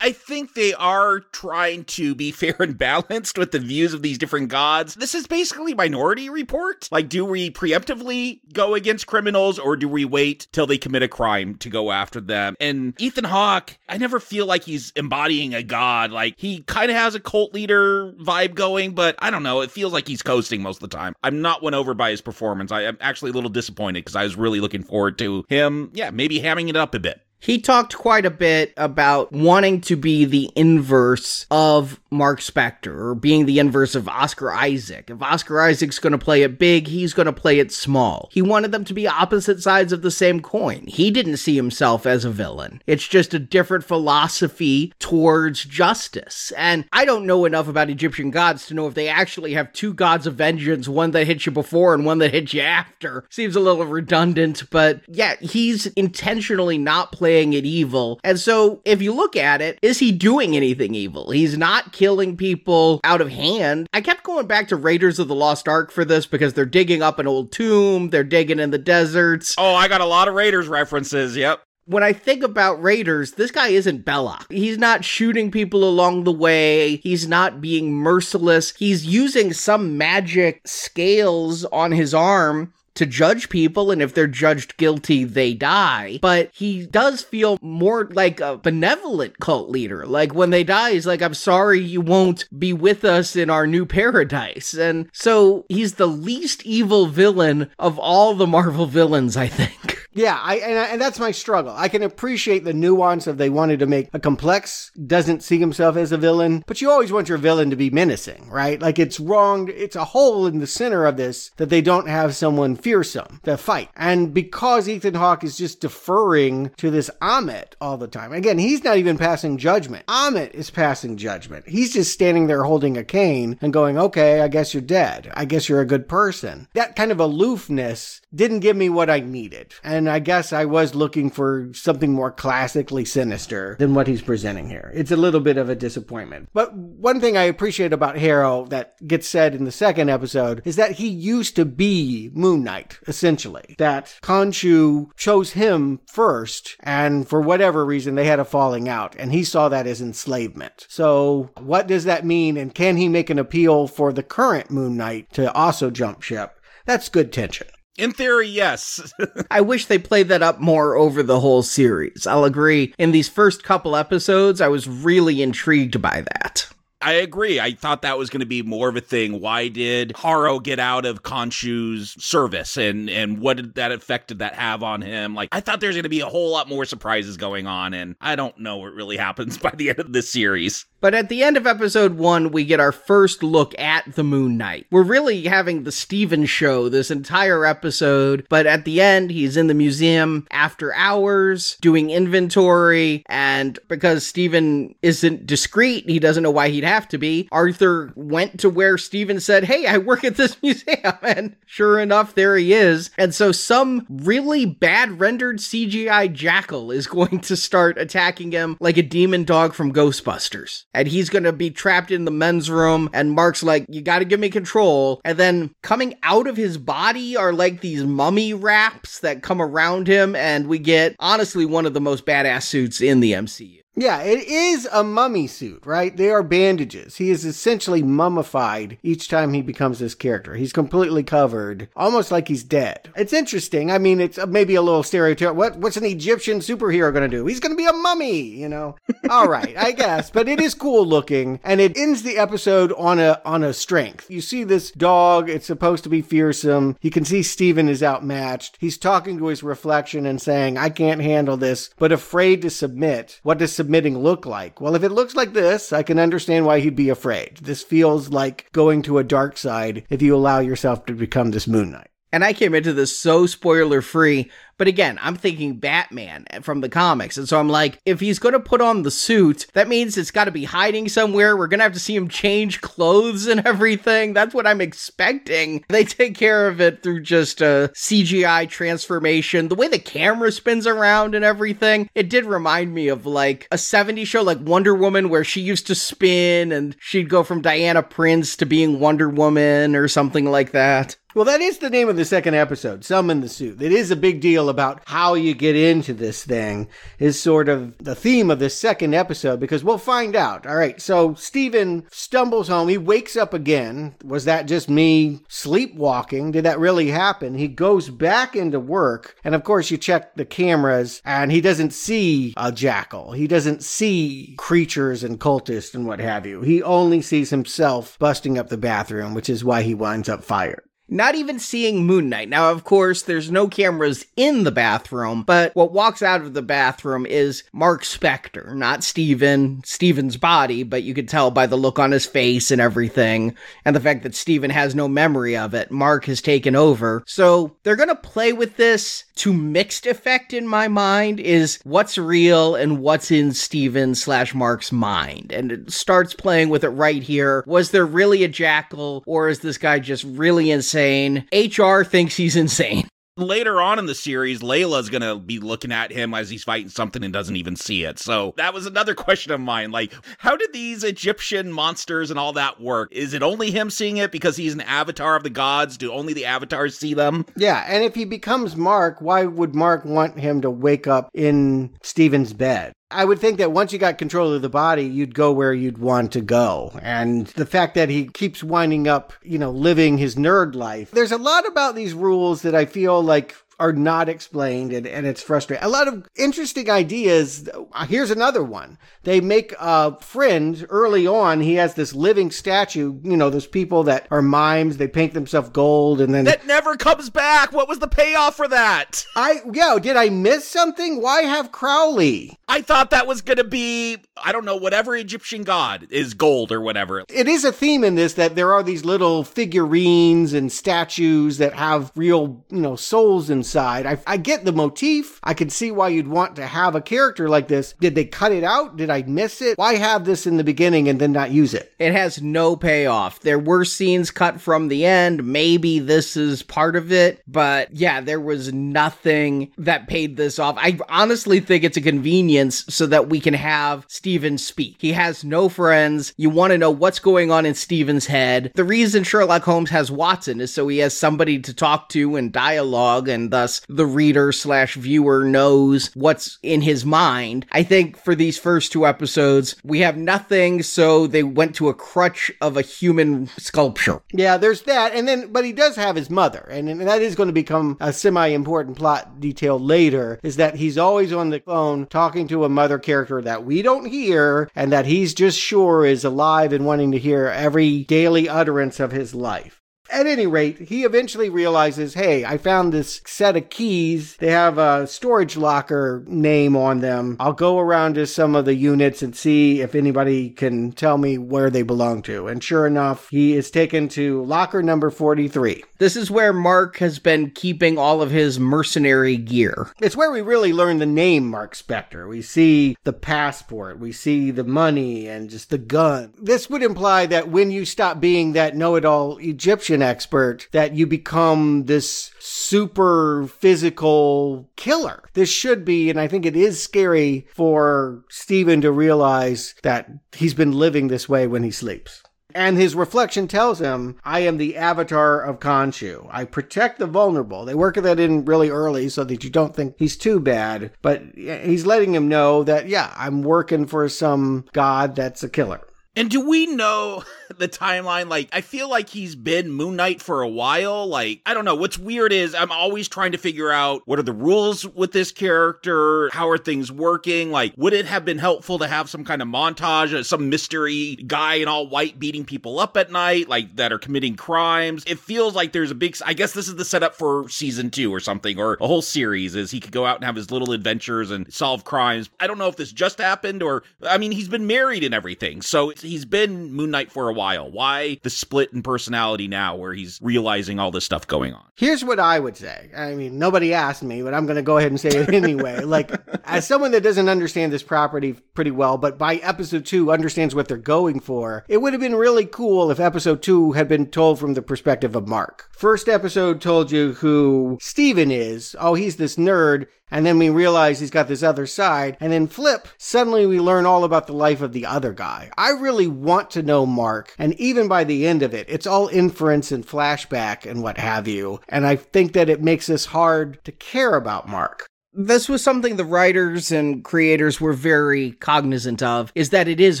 I think they are trying to be fair and balanced with the views of these different gods. This is basically Minority Report. Like, do we preemptively go against criminals, or do we wait till they commit a crime to go after them? And Ethan Hawke, I never feel like he's embodying a god. Like, he kind of has a cult leader vibe going, but I don't know. It feels like he's coasting most of the time. I'm not won over by his performance. I am actually a little disappointed because I was really looking forward to him, yeah, maybe hamming it up a bit. He talked quite a bit about wanting to be the inverse of Mark Spector, or being the inverse of Oscar Isaac. If Oscar Isaac's going to play it big, he's going to play it small. He wanted them to be opposite sides of the same coin. He didn't see himself as a villain. It's just a different philosophy towards justice. And I don't know enough about Egyptian gods to know if they actually have two gods of vengeance, one that hits you before and one that hits you after. Seems a little redundant, but yeah, he's intentionally not playing it evil. And so if you look at it, is he doing anything evil? He's not killing people out of hand. I kept going back to Raiders of the Lost Ark for this because they're digging up an old tomb, they're digging in the deserts. Oh, I got a lot of Raiders references, yep. When I think about Raiders, this guy isn't Belloc. He's not shooting people along the way. He's not being merciless. He's using some magic scales on his arm to judge people, and if they're judged guilty, they die. But he does feel more like a benevolent cult leader. Like, when they die, he's like, I'm sorry you won't be with us in our new paradise. And so he's the least evil villain of all the Marvel villains, I think. Yeah, and that's my struggle. I can appreciate the nuance of they wanted to make a complex, doesn't see himself as a villain, but you always want your villain to be menacing, right? Like, it's wrong. It's a hole in the center of this that they don't have someone fearsome to fight. And because Ethan Hawke is just deferring to this Ammit all the time, again, he's not even passing judgment. Ammit is passing judgment. He's just standing there holding a cane and going, okay, I guess you're dead. I guess you're a good person. That kind of aloofness didn't give me what I needed. And I guess I was looking for something more classically sinister than what he's presenting here. It's a little bit of a disappointment. But one thing I appreciate about Harrow that gets said in the second episode is that he used to be Moon Knight, essentially. That Khonshu chose him first, and for whatever reason, they had a falling out, and he saw that as enslavement. So what does that mean, and can he make an appeal for the current Moon Knight to also jump ship? That's good tension. In theory, yes. I wish they played that up more over the whole series. I'll agree. In these first couple episodes, I was really intrigued by that. I agree. I thought that was going to be more of a thing. Why did Harrow get out of Khonshu's service? And what did that effect did that have on him? Like, I thought there's going to be a whole lot more surprises going on, and I don't know what really happens by the end of this series. But at the end of episode 1, we get our first look at the Moon Knight. We're really having the Steven show this entire episode, but at the end, he's in the museum after hours, doing inventory, and because Steven isn't discreet, he doesn't know why he'd have to be, Arthur went to where Steven said, hey, I work at this museum, and sure enough, there he is. And so some really bad rendered CGI jackal is going to start attacking him like a demon dog from Ghostbusters. And he's going to be trapped in the men's room, and Mark's like, you got to give me control. And then coming out of his body are like these mummy wraps that come around him, and we get, honestly, one of the most badass suits in the MCU. Yeah, it is a mummy suit, right? They are bandages. He is essentially mummified each time he becomes this character. He's completely covered, almost like he's dead. It's interesting. I mean, it's maybe a little stereotypical. What's an Egyptian superhero going to do? He's going to be a mummy, you know? All right, I guess. But it is cool looking, and it ends the episode on a strength. You see this dog. It's supposed to be fearsome. You can see Steven is outmatched. He's talking to his reflection and saying, I can't handle this, but afraid to submit. What does submitting look like? Well, if it looks like this, I can understand why he'd be afraid. This feels like going to a dark side if you allow yourself to become this Moon Knight. And I came into this so spoiler-free, but again, I'm thinking Batman from the comics, and so I'm like, if he's going to put on the suit, that means it's got to be hiding somewhere. We're going to have to see him change clothes and everything. That's what I'm expecting. They take care of it through just a CGI transformation. The way the camera spins around and everything, it did remind me of like a 70s show like Wonder Woman, where she used to spin and she'd go from Diana Prince to being Wonder Woman or something like that. Well, that is the name of the second episode, Summon the Suit. It is a big deal about how you get into this thing is sort of the theme of this second episode, because we'll find out. All right, so Steven stumbles home. He wakes up again. Was that just me sleepwalking? Did that really happen? He goes back into work, and of course you check the cameras, and he doesn't see a jackal. He doesn't see creatures and cultists and what have you. He only sees himself busting up the bathroom, which is why he winds up fired. Not even seeing Moon Knight. Now, of course, there's no cameras in the bathroom, but what walks out of the bathroom is Mark Spector, not Steven's body, but you could tell by the look on his face and everything, and the fact that Steven has no memory of it. Mark has taken over. So they're going to play with this to mixed effect, in my mind, is what's real and what's in Steven/Mark's mind. And it starts playing with it right here. Was there really a jackal, or is this guy just really insane? HR thinks he's insane. Later on in the series, Layla's going to be looking at him as he's fighting something and doesn't even see it. So that was another question of mine. Like, how did these Egyptian monsters and all that work? Is it only him seeing it because he's an avatar of the gods? Do only the avatars see them? Yeah, and if he becomes Mark, why would Mark want him to wake up in Steven's bed? I would think that once you got control of the body, you'd go where you'd want to go. And the fact that he keeps winding up, you know, living his nerd life. There's a lot about these rules that I feel like are not explained, and it's frustrating. A lot of interesting ideas. Here's another one. They make a friend early on. He has this living statue, you know, those people that are mimes, they paint themselves gold, and then that never comes back. What was the payoff for that? Did I miss something? Why have Crowley? I thought that was going to be, I don't know, whatever Egyptian god is gold or whatever. It is a theme in this that there are these little figurines and statues that have real, you know, souls and inside. I get the motif. I can see why you'd want to have a character like this. Did they cut it out? Did I miss it? Why have this in the beginning and then not use it? It has no payoff. There were scenes cut from the end. Maybe this is part of it, but yeah, there was nothing that paid this off. I honestly think it's a convenience so that we can have Steven speak. He has no friends. You want to know what's going on in Steven's head. The reason Sherlock Holmes has Watson is so he has somebody to talk to and dialogue, and thus the reader/viewer knows what's in his mind. I think for these first two episodes, we have nothing, so they went to a crutch of a human sculpture. Yeah, there's that, but he does have his mother, and that is going to become a semi-important plot detail later, is that he's always on the phone talking talking to a mother character that we don't hear and that he's just sure is alive and wanting to hear every daily utterance of his life. At any rate, he eventually realizes, hey, I found this set of keys. They have a storage locker name on them. I'll go around to some of the units and see if anybody can tell me where they belong to. And sure enough, he is taken to locker number 43. This is where Mark has been keeping all of his mercenary gear. It's where we really learn the name Mark Spector. We see the passport. We see the money and just the gun. This would imply that when you stop being that know-it-all Egyptian expert, that you become this super physical killer. This should be, and I think it is scary for Stephen to realize that he's been living this way when he sleeps. And his reflection tells him, I am the avatar of Khonshu. I protect the vulnerable. They work that in really early so that you don't think he's too bad. But he's letting him know that, yeah, I'm working for some god that's a killer. And do we know the timeline? Like, I feel like he's been Moon Knight for a while. Like, I don't know. What's weird is I'm always trying to figure out what are the rules with this character? How are things working? Like, would it have been helpful to have some kind of montage of some mystery guy in all white beating people up at night, like, that are committing crimes? It feels like there's a big... I guess this is the setup for season 2 or something, or a whole series, is he could go out and have his little adventures and solve crimes. I don't know if this just happened or... I mean, he's been married and everything, so... He's been Moon Knight for a while. Why the split in personality now where he's realizing all this stuff going on? Here's what I would say. I mean, nobody asked me, but I'm going to go ahead and say it anyway. Like, as someone that doesn't understand this property pretty well, but by episode 2 understands what they're going for, it would have been really cool if episode 2 had been told from the perspective of Mark. First episode told you who Steven is. Oh, he's this nerd. And then we realize he's got this other side. And then flip, suddenly we learn all about the life of the other guy. I really want to know Mark. And even by the end of it, it's all inference and flashback and what have you. And I think that it makes us hard to care about Mark. This was something the writers and creators were very cognizant of, is that it is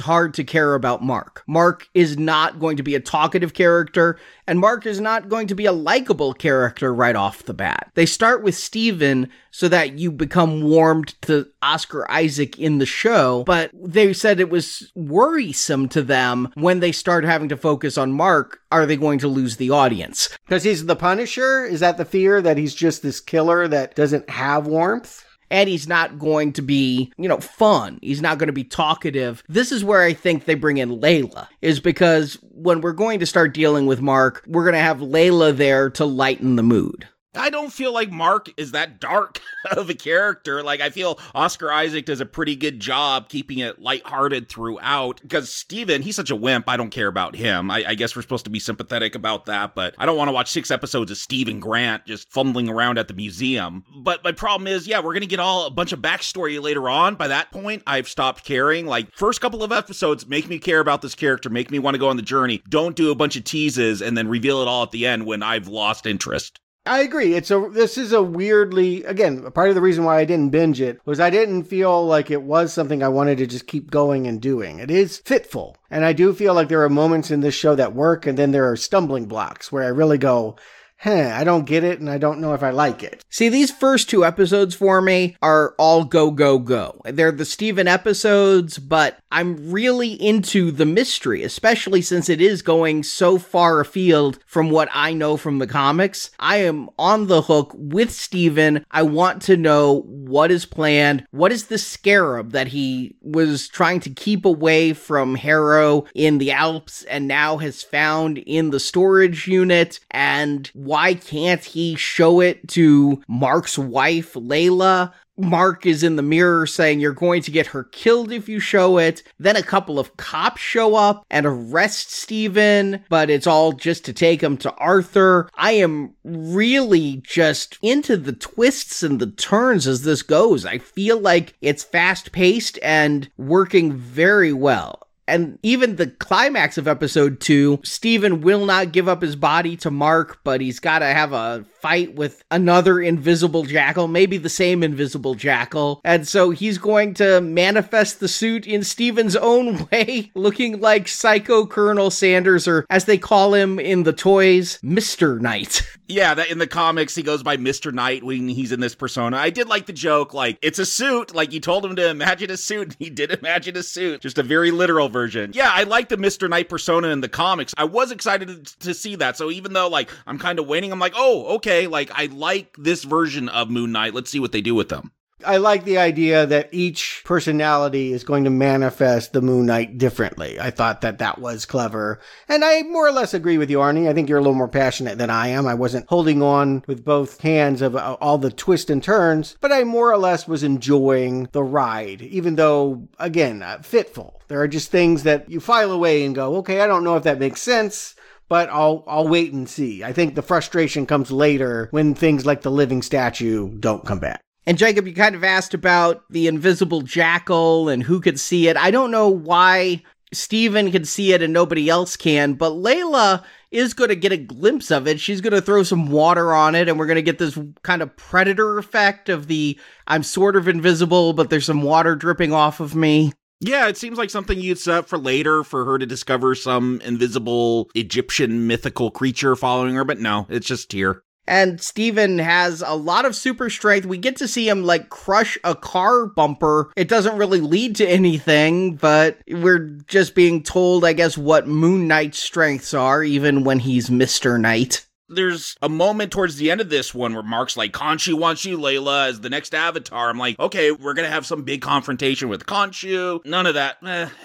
hard to care about Mark. Mark is not going to be a talkative character, and Mark is not going to be a likable character right off the bat. They start with Steven so that you become warmed to Oscar Isaac in the show, but they said it was worrisome to them when they start having to focus on Mark. Are they going to lose the audience? Because he's the Punisher? Is that the fear, that he's just this killer that doesn't have warmth? And he's not going to be, fun. He's not going to be talkative. This is where I think they bring in Layla, is because when we're going to start dealing with Mark, we're going to have Layla there to lighten the mood. I don't feel like Mark is that dark of a character. Like, I feel Oscar Isaac does a pretty good job keeping it lighthearted throughout. Because Steven, he's such a wimp, I don't care about him. I guess we're supposed to be sympathetic about that, but I don't want to watch 6 episodes of Stephen Grant just fumbling around at the museum. But my problem is, yeah, we're going to get all a bunch of backstory later on. By that point, I've stopped caring. Like, first couple of episodes make me care about this character, make me want to go on the journey. Don't do a bunch of teases and then reveal it all at the end when I've lost interest. I agree. This is a weirdly, again, part of the reason why I didn't binge it was I didn't feel like it was something I wanted to just keep going and doing. It is fitful. And I do feel like there are moments in this show that work, and then there are stumbling blocks where I really go, I don't get it, and I don't know if I like it. See, these first 2 episodes for me are all go, go, go. They're the Steven episodes, but I'm really into the mystery, especially since it is going so far afield from what I know from the comics. I am on the hook with Steven. I want to know what is planned. What is the scarab that he was trying to keep away from Harrow in the Alps and now has found in the storage unit? And why can't he show it to Mark's wife, Layla? Mark is in the mirror saying you're going to get her killed if you show it. Then a couple of cops show up and arrest Steven, but it's all just to take him to Arthur. I am really just into the twists and the turns as this goes. I feel like it's fast-paced and working very well. And even the climax of episode 2, Steven will not give up his body to Mark, but he's got to have a fight with another invisible jackal, maybe the same invisible jackal. And so he's going to manifest the suit in Steven's own way, looking like Psycho Colonel Sanders, or as they call him in the toys, Mr. Knight. Yeah, that in the comics, he goes by Mr. Knight when he's in this persona. I did like the joke, like, it's a suit. Like, you told him to imagine a suit, and he did imagine a suit. Just a very literal version. Yeah, I like the Mr. Knight persona in the comics. I was excited to see that. So even though, like, I'm kind of waiting, I'm like, oh, okay, like, I like this version of Moon Knight. Let's see what they do with them. I like the idea that each personality is going to manifest the Moon Knight differently. I thought that that was clever. And I more or less agree with you, Arnie. I think you're a little more passionate than I am. I wasn't holding on with both hands of all the twists and turns, but I more or less was enjoying the ride, even though, again, fitful. There are just things that you file away and go, okay, I don't know if that makes sense, but I'll wait and see. I think the frustration comes later when things like the living statue don't come back. And Jacob, you kind of asked about the invisible jackal and who could see it. I don't know why Steven can see it and nobody else can, but Layla is going to get a glimpse of it. She's going to throw some water on it, and we're going to get this kind of predator effect of the, I'm sort of invisible, but there's some water dripping off of me. Yeah, it seems like something you'd set up for later, for her to discover some invisible Egyptian mythical creature following her, but no, it's just here. And Steven has a lot of super strength. We get to see him, like, crush a car bumper. It doesn't really lead to anything, but we're just being told, I guess, what Moon Knight's strengths are, even when he's Mr. Knight. There's a moment towards the end of this one where Mark's like, Khonshu wants you, Layla, as the next avatar. I'm like, okay, we're going to have some big confrontation with Khonshu. None of that.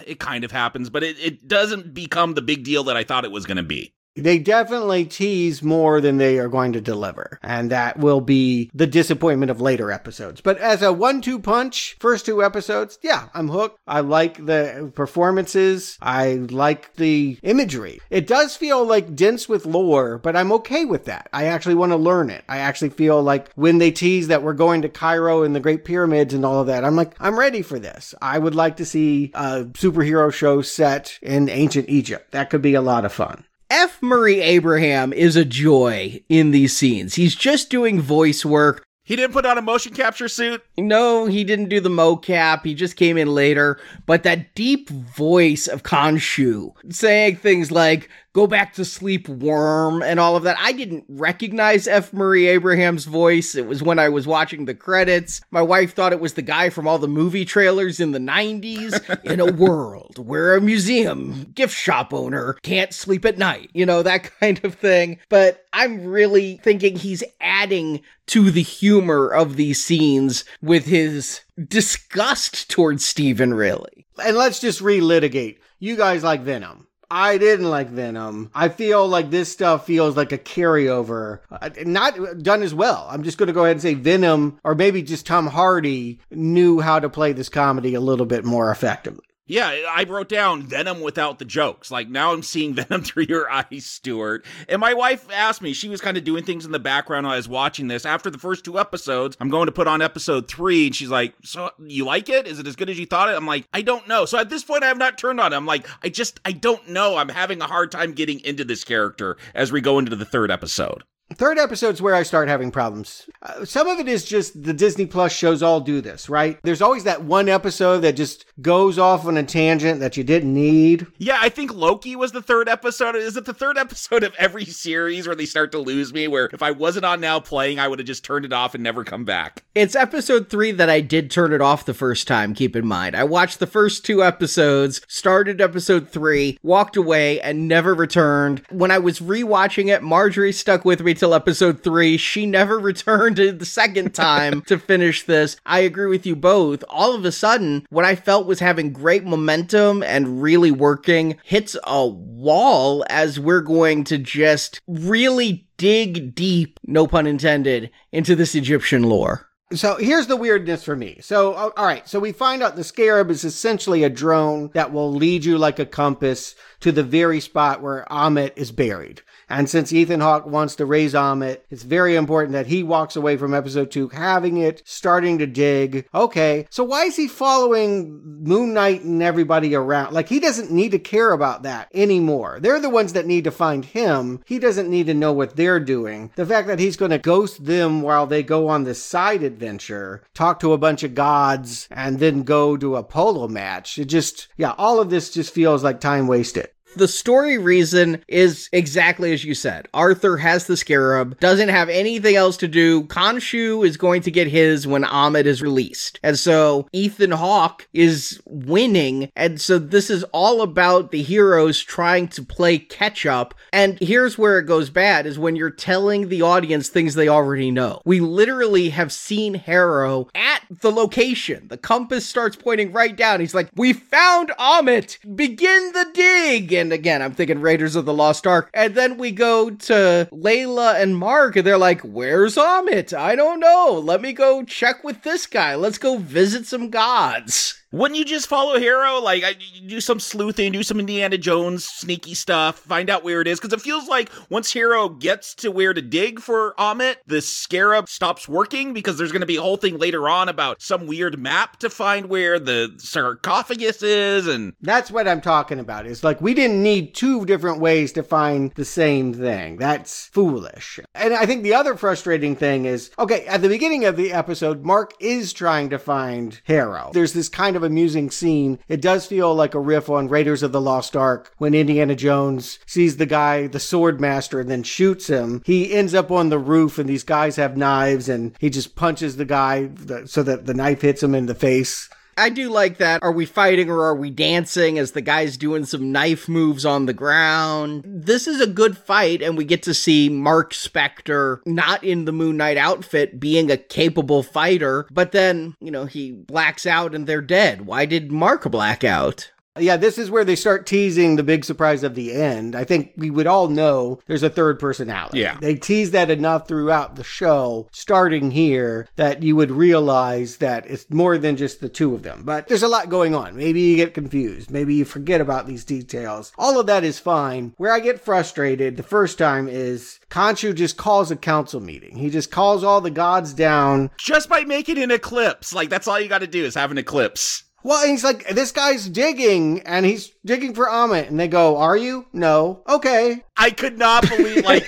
It kind of happens, but it doesn't become the big deal that I thought it was going to be. They definitely tease more than they are going to deliver, and that will be the disappointment of later episodes. But as a 1-2 punch, first two episodes, yeah, I'm hooked. I like the performances. I like the imagery. It does feel, like, dense with lore, but I'm okay with that. I actually want to learn it. I actually feel like when they tease that we're going to Cairo and the Great Pyramids and all of that, I'm like, I'm ready for this. I would like to see a superhero show set in ancient Egypt. That could be a lot of fun. F. Murray Abraham is a joy in these scenes. He's just doing voice work. He didn't put on a motion capture suit? No, he didn't do the mocap. He just came in later. But that deep voice of Khonshu saying things like, go back to sleep, worm, and all of that. I didn't recognize F. Murray Abraham's voice. It was when I was watching the credits. My wife thought it was the guy from all the movie trailers in the 90s. In a world where a museum gift shop owner can't sleep at night. You know, that kind of thing. But I'm really thinking he's adding to the humor of these scenes with his disgust towards Steven, really. And let's just relitigate. You guys like Venom. I didn't like Venom. I feel like this stuff feels like a carryover. Not done as well. I'm just going to go ahead and say Venom, or maybe just Tom Hardy, knew how to play this comedy a little bit more effectively. Yeah, I wrote down Venom without the jokes. Like, now I'm seeing Venom through your eyes, Stuart. And my wife asked me, she was kind of doing things in the background while I was watching this. After the first two episodes, I'm going to put on episode 3, and she's like, so you like it? Is it as good as you thought it? I'm like, I don't know. So at this point, I have not turned on it. I'm like, I don't know. I'm having a hard time getting into this character as we go into the third episode. Third episode's where I start having problems. Some of it is just the Disney Plus shows all do this, right? There's always that one episode that just goes off on a tangent that you didn't need. Yeah, I think Loki was the third episode. Is it the third episode of every series where they start to lose me, where if I wasn't on Now Playing, I would have just turned it off and never come back? It's episode 3 that I did turn it off the first time, keep in mind. I watched the first two episodes, started episode 3, walked away, and never returned. When I was rewatching it, Marjorie stuck with me till episode 3. She never returned the second time to finish this. I agree with you both. All of a sudden, what I felt was having great momentum and really working hits a wall as we're going to just really dig deep, no pun intended, into this Egyptian lore. So here's the weirdness for me. So, all right. So we find out the Scarab is essentially a drone that will lead you like a compass to the very spot where Ammit is buried. And since Ethan Hawke wants to raise Ammit, it's very important that he walks away from episode 2 having it, starting to dig. Okay. So why is he following Moon Knight and everybody around? Like, he doesn't need to care about that anymore. They're the ones that need to find him. He doesn't need to know what they're doing. The fact that he's going to ghost them while they go on this side adventure, talk to a bunch of gods, and then go to a polo match. It just, yeah, all of this just feels like time wasted. The story reason is exactly as you said. Arthur has the Scarab, doesn't have anything else to do. Khonshu is going to get his when Ammit is released. And so Ethan Hawke is winning. And so this is all about the heroes trying to play catch up. And here's where it goes bad is when you're telling the audience things they already know. We literally have seen Harrow at the location. The compass starts pointing right down. He's like, we found Ammit. Begin the dig. And again, I'm thinking Raiders of the Lost Ark. And then we go to Layla and Mark, and they're like, where's Ammit? I don't know. Let me go check with this guy. Let's go visit some gods. Wouldn't you just follow Harrow? Like, do some sleuthing, do some Indiana Jones sneaky stuff, find out where it is. Because it feels like once Harrow gets to where to dig for Ammit, the Scarab stops working, because there's going to be a whole thing later on about some weird map to find where the sarcophagus is. And that's what I'm talking about. It's like, we didn't need two different ways to find the same thing. That's foolish. And I think the other frustrating thing is, okay, at the beginning of the episode, Mark is trying to find Harrow. There's this kind of amusing scene. It does feel like a riff on Raiders of the Lost Ark when Indiana Jones sees the guy, the sword master, and then shoots him. He ends up on the roof and these guys have knives and he just punches the guy so that the knife hits him in the face. I do like that. Are we fighting or are we dancing as the guy's doing some knife moves on the ground? This is a good fight, and we get to see Mark Spector, not in the Moon Knight outfit, being a capable fighter. But then, you know, he blacks out and they're dead. Why did Mark black out? Yeah, this is where they start teasing the big surprise of the end. I think we would all know there's a third personality. Yeah. They tease that enough throughout the show, starting here, that you would realize that it's more than just the two of them. But there's a lot going on. Maybe you get confused. Maybe you forget about these details. All of that is fine. Where I get frustrated the first time is Khonshu just calls a council meeting. He just calls all the gods down. Just by making an eclipse. Like, that's all you got to do is have an eclipse. Well, he's like, this guy's digging, and he's digging for Ammit. And they go, are you? No. Okay. I could not believe, like,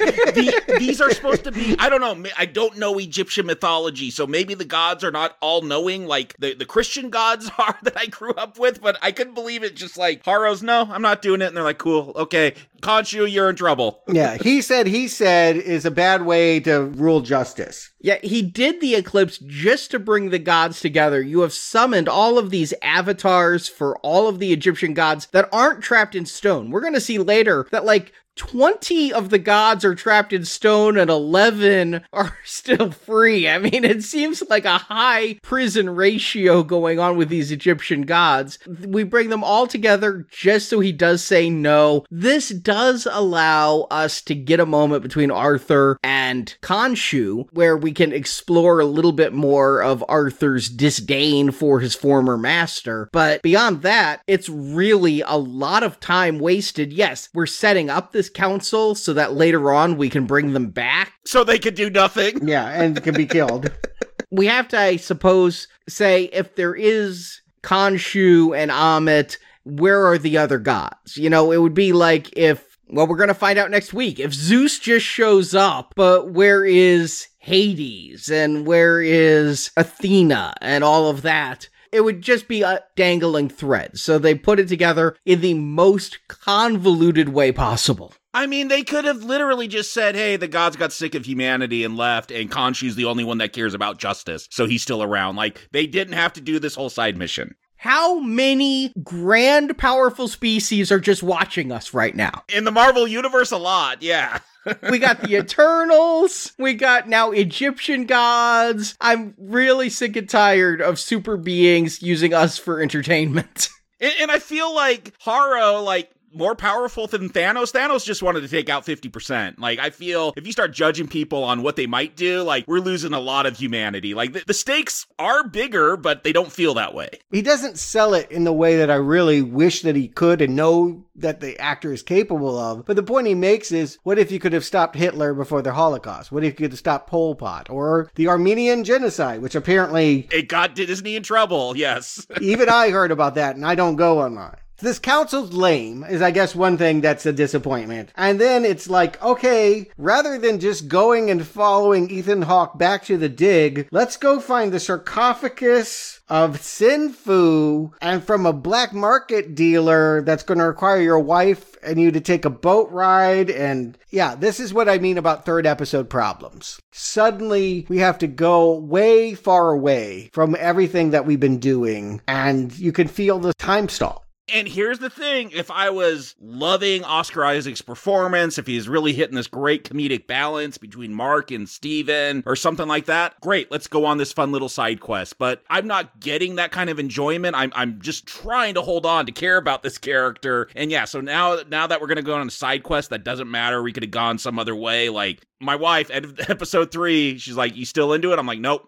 these are supposed to be, I don't know, I don't know Egyptian mythology, so maybe the gods are not all-knowing like the Christian gods are that I grew up with, but I couldn't believe it. Just like, Harrow's, no, I'm not doing it. And they're like, cool, okay, Khonshu, you're in trouble. Yeah, he said is a bad way to rule justice. Yeah, he did the eclipse just to bring the gods together. You have summoned all of these avatars for all of the Egyptian gods that aren't trapped in stone. We're going to see later that, like, 20 of the gods are trapped in stone and 11 are still free. I mean, it seems like a high prison ratio going on with these Egyptian gods. We bring them all together just so he does say no. This does allow us to get a moment between Arthur and Khonshu where we can explore a little bit more of Arthur's disdain for his former master. But beyond that, it's really a lot of time wasted. Yes, we're setting up this council so that later on we can bring them back. So they could do nothing. Yeah, and can be killed. We have to, I suppose, say if there is Khonshu and Ammit, where are the other gods? You know, it would be like if, well, we're going to find out next week, if Zeus just shows up, but where is Hades and where is Athena and all of that? It would just be a dangling thread. So they put it together in the most convoluted way possible. I mean, they could have literally just said, hey, the gods got sick of humanity and left, and Khonshu's the only one that cares about justice, so he's still around. Like, they didn't have to do this whole side mission. How many grand, powerful species are just watching us right now? In the Marvel Universe, a lot, yeah. We got the Eternals. We got now Egyptian gods. I'm really sick and tired of super beings using us for entertainment. And I feel like Harrow, like, more powerful than Thanos. Thanos just wanted to take out 50%. Like, I feel if you start judging people on what they might do, like, we're losing a lot of humanity. Like, the stakes are bigger, but they don't feel that way. He doesn't sell it in the way that I really wish that he could and know that the actor is capable of. But the point he makes is, what if you could have stopped Hitler before the Holocaust? What if you could have stopped Pol Pot or the Armenian genocide, which apparently... it got Disney in trouble, yes. Even I heard about that, and I don't go online. This council's lame is, I guess, one thing that's a disappointment. And then it's like, okay, rather than just going and following Ethan Hawke back to the dig, let's go find the sarcophagus of Sinfu and from a black market dealer that's going to require your wife and you to take a boat ride. And yeah, this is what I mean about third episode problems. Suddenly we have to go way far away from everything that we've been doing, and you can feel the time stall. And here's the thing, if I was loving Oscar Isaac's performance, if he's really hitting this great comedic balance between Mark and Steven or something like that, great, let's go on this fun little side quest. But I'm not getting that kind of enjoyment. I'm just trying to hold on to care about this character. And yeah, so now that we're going to go on a side quest, that doesn't matter. We could have gone some other way. Like, my wife, at episode 3, she's like, you still into it? I'm like, nope,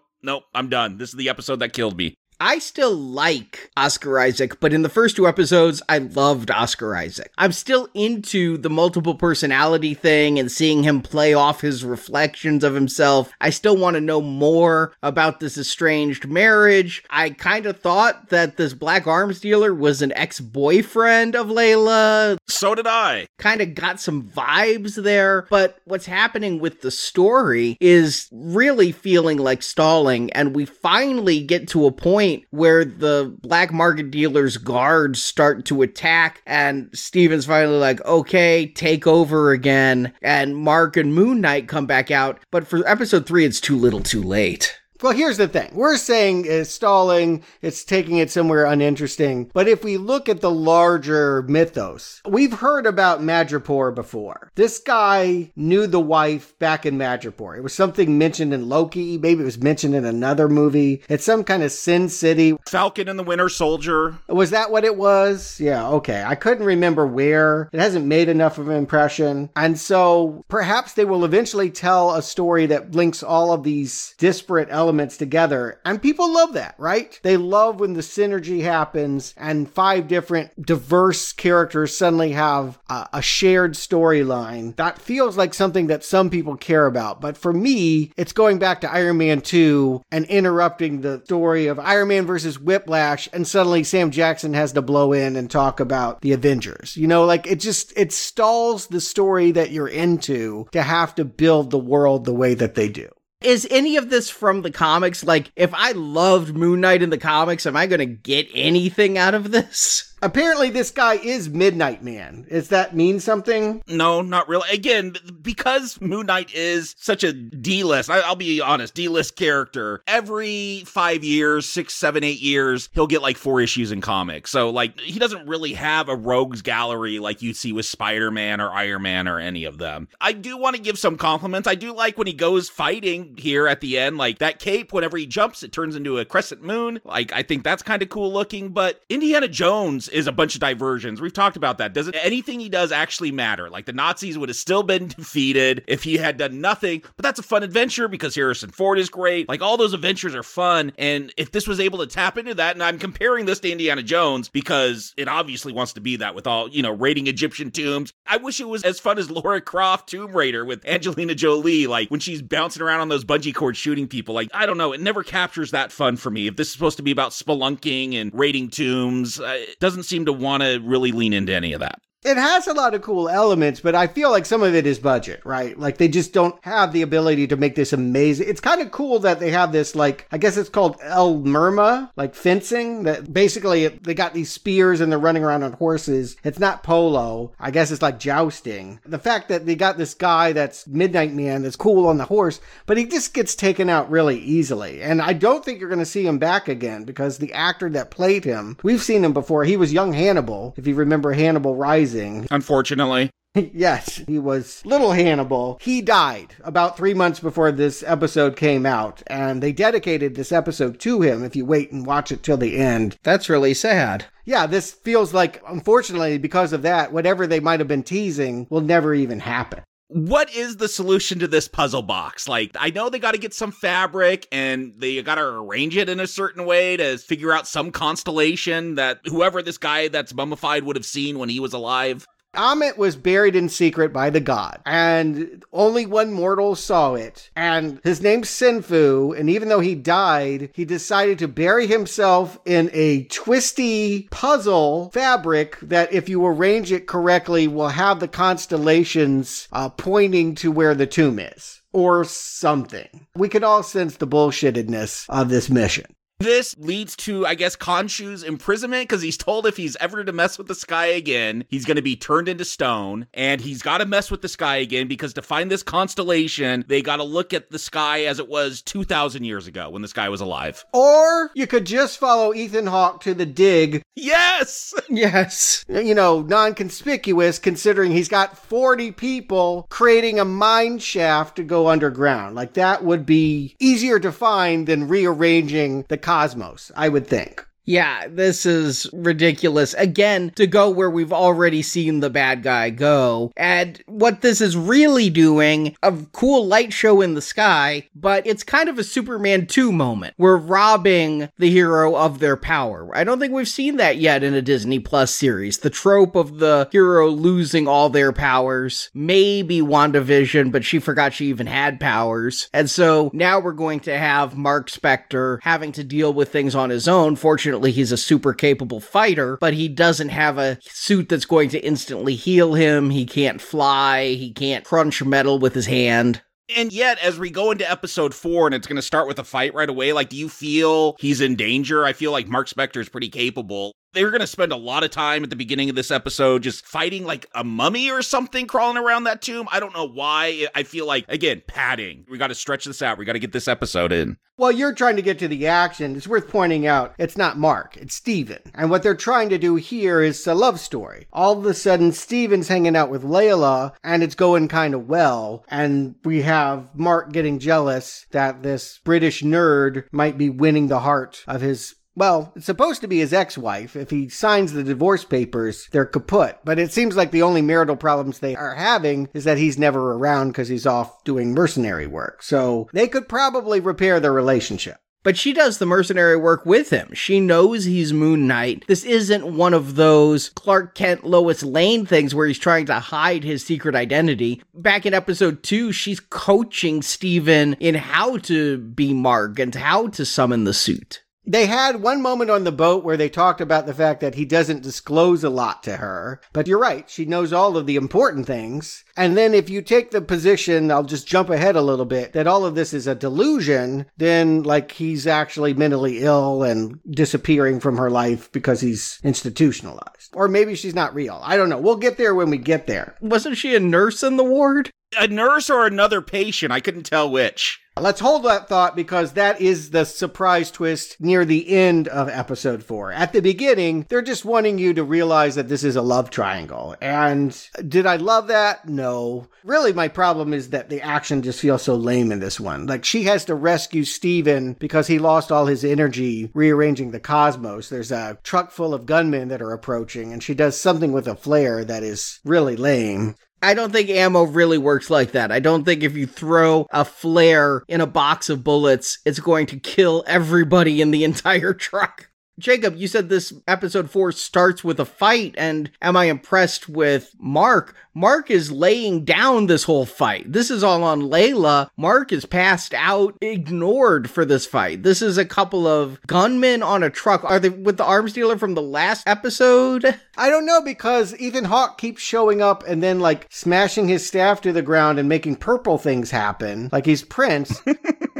I'm done. This is the episode that killed me. I still like Oscar Isaac, but in the first 2 episodes, I loved Oscar Isaac. I'm still into the multiple personality thing and seeing him play off his reflections of himself. I still want to know more about this estranged marriage. I kind of thought that this black arms dealer was an ex-boyfriend of Layla. So did I. Kind of got some vibes there, but what's happening with the story is really feeling like stalling, and we finally get to a point where the black market dealer's guards start to attack, and Steven's finally like, okay, take over again, and Mark and Moon Knight come back out, but for episode 3, it's too little too late. Well, here's the thing. We're saying it's stalling, it's taking it somewhere uninteresting. But if we look at the larger mythos, we've heard about Madripoor before. This guy knew the wife back in Madripoor. It was something mentioned in Loki. Maybe it was mentioned in another movie. It's some kind of Sin City. Falcon and the Winter Soldier. Was that what it was? Yeah, okay. I couldn't remember where. It hasn't made enough of an impression. And so perhaps they will eventually tell a story that links all of these disparate elements together, and people love that, right? They love when the synergy happens and 5 different diverse characters suddenly have a shared storyline. That feels like something that some people care about, but for me, it's going back to Iron Man 2 and interrupting the story of Iron Man versus Whiplash, and suddenly Sam Jackson has to blow in and talk about the Avengers. You know, like, it stalls the story that you're into to have to build the world the way that they do. Is any of this from the comics? Like, if I loved Moon Knight in the comics, am I going to get anything out of this? Apparently, this guy is Midnight Man. Does that mean something? No, not really. Again, because Moon Knight is such a D-list, I'll be honest, D-list character, every 5 years, 6, 7, 8 years, he'll get like 4 issues in comics. So, like, he doesn't really have a rogues gallery like you see with Spider-Man or Iron Man or any of them. I do want to give some compliments. I do like when he goes fighting here at the end, like that cape, whenever he jumps, it turns into a crescent moon. Like, I think that's kind of cool looking, but Indiana Jones is a bunch of diversions. We've talked about that. Doesn't anything he does actually matter? Like, the Nazis would have still been defeated if he had done nothing, but that's a fun adventure because Harrison Ford is great. Like, all those adventures are fun, and if this was able to tap into that, and I'm comparing this to Indiana Jones because it obviously wants to be that with all, you know, raiding Egyptian tombs. I wish it was as fun as Lara Croft Tomb Raider with Angelina Jolie, like, when she's bouncing around on those bungee cords shooting people. Like, I don't know. It never captures that fun for me. If this is supposed to be about spelunking and raiding tombs, it doesn't seem to want to really lean into any of that. It has a lot of cool elements, but I feel like some of it is budget, right? Like, they just don't have the ability to make this amazing. It's kind of cool that they have this, like, I guess it's called El Murma, like fencing, that basically they got these spears and they're running around on horses. It's not polo. I guess it's like jousting. The fact that they got this guy that's Midnight Man that's cool on the horse, but he just gets taken out really easily. And I don't think you're going to see him back again because the actor that played him, we've seen him before. He was young Hannibal, if you remember Hannibal Rising. Unfortunately. Yes, he was Little Hannibal. He died about 3 months before this episode came out, and they dedicated this episode to him if you wait and watch it till the end. That's really sad. yeah, this feels like, unfortunately, because of that, whatever they might have been teasing will never even happen. What is the solution to this puzzle box? Like, I know they got to get some fabric and they got to arrange it in a certain way to figure out some constellation that whoever this guy that's mummified would have seen when he was alive. Ammit was buried in secret by the god, and only one mortal saw it, and his name's Sinfu, and even though he died, he decided to bury himself in a twisty puzzle fabric that, if you arrange it correctly, will have the constellations pointing to where the tomb is, or something. We could all sense the bullshittedness of this mission. This leads to, I guess, Khonshu's imprisonment, because he's told if he's ever to mess with this guy again, he's going to be turned into stone, and he's got to mess with this guy again, because to find this constellation, they got to look at the sky as it was 2,000 years ago when this guy was alive. Or you could just follow Ethan Hawke to the dig. Yes! Yes. You know, non-conspicuous, considering he's got 40 people creating a mine shaft to go underground. Like, that would be easier to find than rearranging the cosmos, I would think. Yeah, this is ridiculous. Again, to go where we've already seen the bad guy go. And what this is really doing, a cool light show in the sky, but it's kind of a Superman 2 moment. We're robbing the hero of their power. I don't think we've seen that yet in a Disney Plus series. The trope of the hero losing all their powers. Maybe WandaVision, but she forgot she even had powers. And so now we're going to have Mark Spector having to deal with things on his own. Fortunately, he's a super capable fighter, but he doesn't have a suit that's going to instantly heal him. He can't fly. He can't crunch metal with his hand. And yet, as we go into episode 4, and it's going to start with a fight right away, like, do you feel he's in danger? I feel like Mark Spector is pretty capable. They're going to spend a lot of time at the beginning of this episode just fighting like a mummy or something crawling around that tomb. I don't know why. I feel like, again, padding. We got to stretch this out. We got to get this episode in. Well, you're trying to get to the action. It's worth pointing out, it's not Mark, it's Steven. And what they're trying to do here is a love story. All of a sudden, Steven's hanging out with Layla, and it's going kind of well. And we have Mark getting jealous that this British nerd might be winning the heart of his... well, it's supposed to be his ex-wife. If he signs the divorce papers, they're kaput. But it seems like the only marital problems they are having is that he's never around because he's off doing mercenary work. So they could probably repair their relationship. But she does the mercenary work with him. She knows he's Moon Knight. This isn't one of those Clark Kent, Lois Lane things where he's trying to hide his secret identity. Back in episode 2, she's coaching Steven in how to be Mark and how to summon the suit. They had one moment on the boat where they talked about the fact that he doesn't disclose a lot to her, but you're right, she knows all of the important things. And then if you take the position, I'll just jump ahead a little bit, that all of this is a delusion, then like he's actually mentally ill and disappearing from her life because he's institutionalized. Or maybe she's not real. I don't know. We'll get there when we get there. Wasn't she a nurse in the ward? A nurse or another patient? I couldn't tell which. Let's hold that thought because that is the surprise twist near the end of episode 4. At the beginning, they're just wanting you to realize that this is a love triangle. And did I love that? No. Really, my problem is that the action just feels so lame in this one. Like, she has to rescue Steven because he lost all his energy rearranging the cosmos. There's a truck full of gunmen that are approaching, and she does something with a flare that is really lame. I don't think ammo really works like that. I don't think if you throw a flare in a box of bullets, it's going to kill everybody in the entire truck. Jacob, you said this episode 4 starts with a fight, and am I impressed with Mark? Mark is laying down this whole fight. This is all on Layla. Mark is passed out, ignored for this fight. This is a couple of gunmen on a truck. Are they with the arms dealer from the last episode? I don't know, because Ethan Hawke keeps showing up and then, like, smashing his staff to the ground and making purple things happen. Like, he's Prince.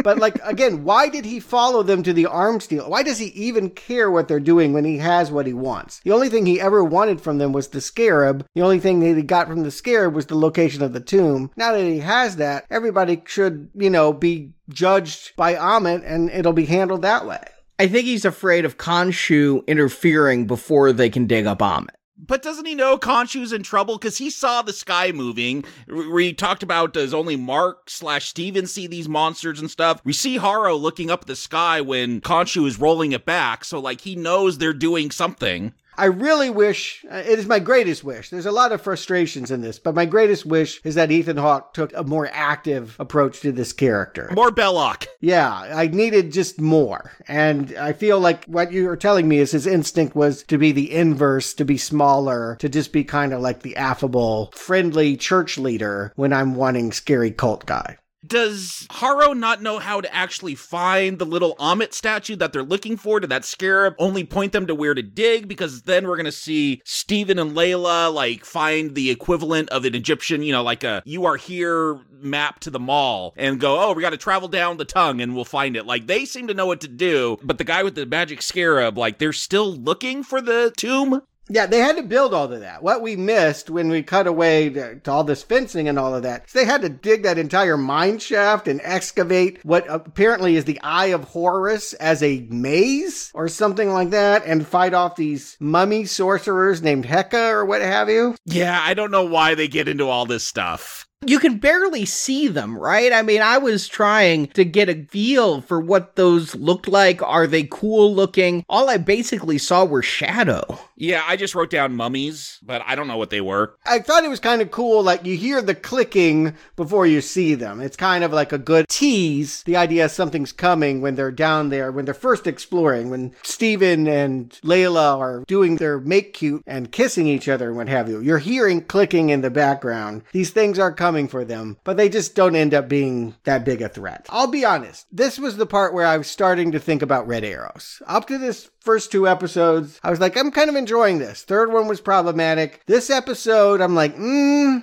But, like, again, why did he follow them to the arms dealer? Why does he even care what they're doing when he has what he wants? The only thing he ever wanted from them was the scarab. The only thing that he got from the scarab was the location of the tomb. Now that he has that, everybody should, you know, be judged by Ammit, and it'll be handled that way. I think he's afraid of Khonshu interfering before they can dig up Ammit. But doesn't he know Khonshu's in trouble? Because he saw the sky moving. We talked about, does only Mark/Steven see these monsters and stuff? We see Harrow looking up at the sky when Khonshu is rolling it back. So, like, he knows they're doing something. I really wish, it is my greatest wish, there's a lot of frustrations in this, but my greatest wish is that Ethan Hawke took a more active approach to this character. More Belloc. Yeah, I needed just more. And I feel like what you are telling me is his instinct was to be the inverse, to be smaller, to just be kind of like the affable, friendly church leader when I'm wanting scary cult guy. Does Harrow not know how to actually find the little Ammit statue that they're looking for? Did that scarab only point them to where to dig? Because then we're going to see Stephen and Layla, like, find the equivalent of an Egyptian, you know, like a you are here map to the mall and go, oh, we got to travel down the tongue and we'll find it. Like, they seem to know what to do, but the guy with the magic scarab, like, they're still looking for the tomb? Yeah, they had to build all of that. What we missed when we cut away to all this fencing and all of that, they had to dig that entire mine shaft and excavate what apparently is the Eye of Horus as a maze or something like that and fight off these mummy sorcerers named Heka or what have you. Yeah, I don't know why they get into all this stuff. You can barely see them, right? I mean, I was trying to get a feel for what those looked like. Are they cool looking? All I basically saw were shadow. Yeah, I just wrote down mummies, but I don't know what they were. I thought it was kind of cool, like you hear the clicking before you see them. It's kind of like a good tease, the idea something's coming when they're down there, when they're first exploring, when Stephen and Layla are doing their make cute and kissing each other and what have you. You're hearing clicking in the background. These things are coming for them, but they just don't end up being that big a threat. I'll be honest, this was the part where I was starting to think about red arrows. Up to this first two episodes, I was like, I'm kind of enjoying this. Third one was problematic. This episode, I'm like,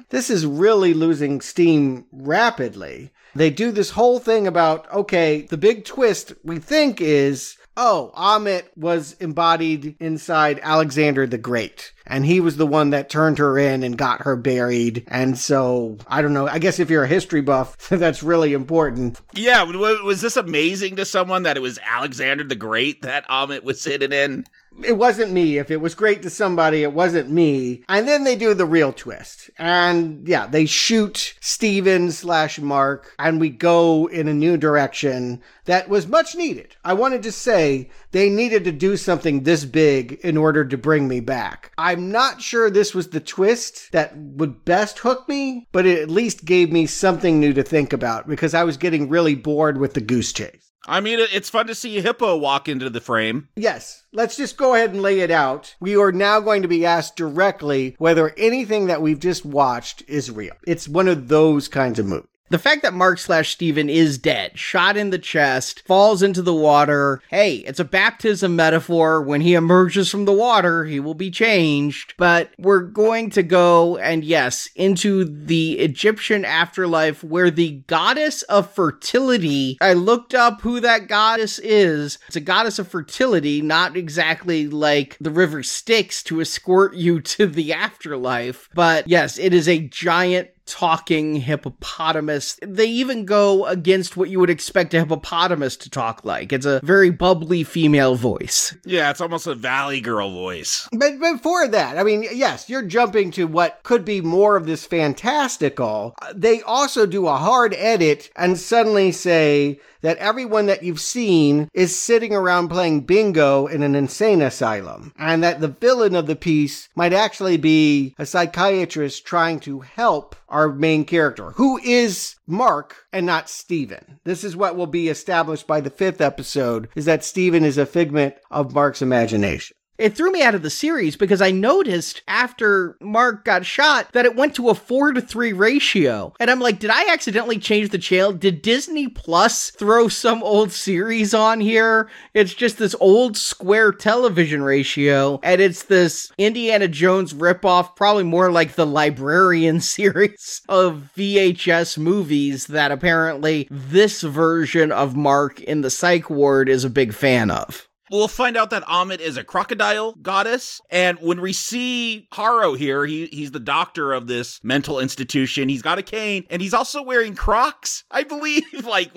this is really losing steam rapidly. They do this whole thing about, okay, the big twist we think is, oh, Ammit was embodied inside Alexander the Great, and he was the one that turned her in and got her buried. And so, I don't know, I guess if you're a history buff, that's really important. Yeah, was this amazing to someone that it was Alexander the Great that Ammit was hidden in? It wasn't me. If it was great to somebody, it wasn't me. And then they do the real twist. And yeah, they shoot Stephen/Mark, and we go in a new direction that was much needed. I wanted to say they needed to do something this big in order to bring me back. I'm not sure this was the twist that would best hook me, but it at least gave me something new to think about because I was getting really bored with the goose chase. I mean, it's fun to see a hippo walk into the frame. Yes. Let's just go ahead and lay it out. We are now going to be asked directly whether anything that we've just watched is real. It's one of those kinds of movies. The fact that Mark/Stephen is dead, shot in the chest, falls into the water. Hey, it's a baptism metaphor. When he emerges from the water, he will be changed. But we're going to go, and yes, into the Egyptian afterlife where the goddess of fertility, I looked up who that goddess is. It's a goddess of fertility, not exactly like the river Styx to escort you to the afterlife. But yes, it is a giant talking hippopotamus. They even go against what you would expect a hippopotamus to talk like. It's a very bubbly female voice. Yeah, it's almost a valley girl voice. But before that, I mean, yes, you're jumping to what could be more of this fantastical. They also do a hard edit and suddenly say that everyone that you've seen is sitting around playing bingo in an insane asylum, and that the villain of the piece might actually be a psychiatrist trying to help our main character, who is Mark and not Stephen. This is what will be established by the fifth episode, is that Stephen is a figment of Mark's imagination. It threw me out of the series because I noticed after Mark got shot that it went to a 4-3 ratio. And I'm like, did I accidentally change the channel? Did Disney Plus throw some old series on here? It's just this old square television ratio. And it's this Indiana Jones ripoff, probably more like the Librarian series of VHS movies that apparently this version of Mark in the psych ward is a big fan of. We'll find out that Ammit is a crocodile goddess, and when we see Harrow here, he's the doctor of this mental institution. He's got a cane, and he's also wearing Crocs, I believe, like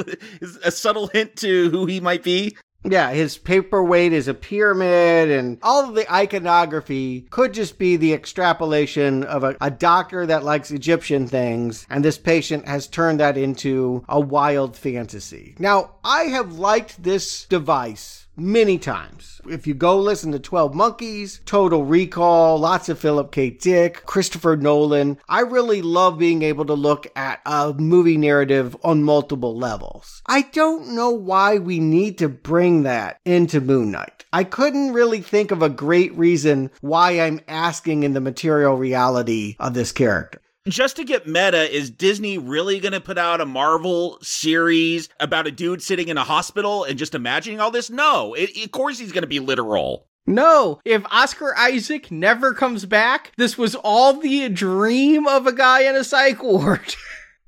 a subtle hint to who he might be. Yeah, his paperweight is a pyramid, and all of the iconography could just be the extrapolation of a doctor that likes Egyptian things, and this patient has turned that into a wild fantasy. Now, I have liked this device many times. If you go listen to 12 Monkeys, Total Recall, lots of Philip K. Dick, Christopher Nolan, I really love being able to look at a movie narrative on multiple levels. I don't know why we need to bring that into Moon Knight. I couldn't really think of a great reason why I'm asking in the material reality of this character. Just to get meta, is Disney really going to put out a Marvel series about a dude sitting in a hospital and just imagining all this? No, of course he's going to be literal. No, if Oscar Isaac never comes back, this was all the dream of a guy in a psych ward.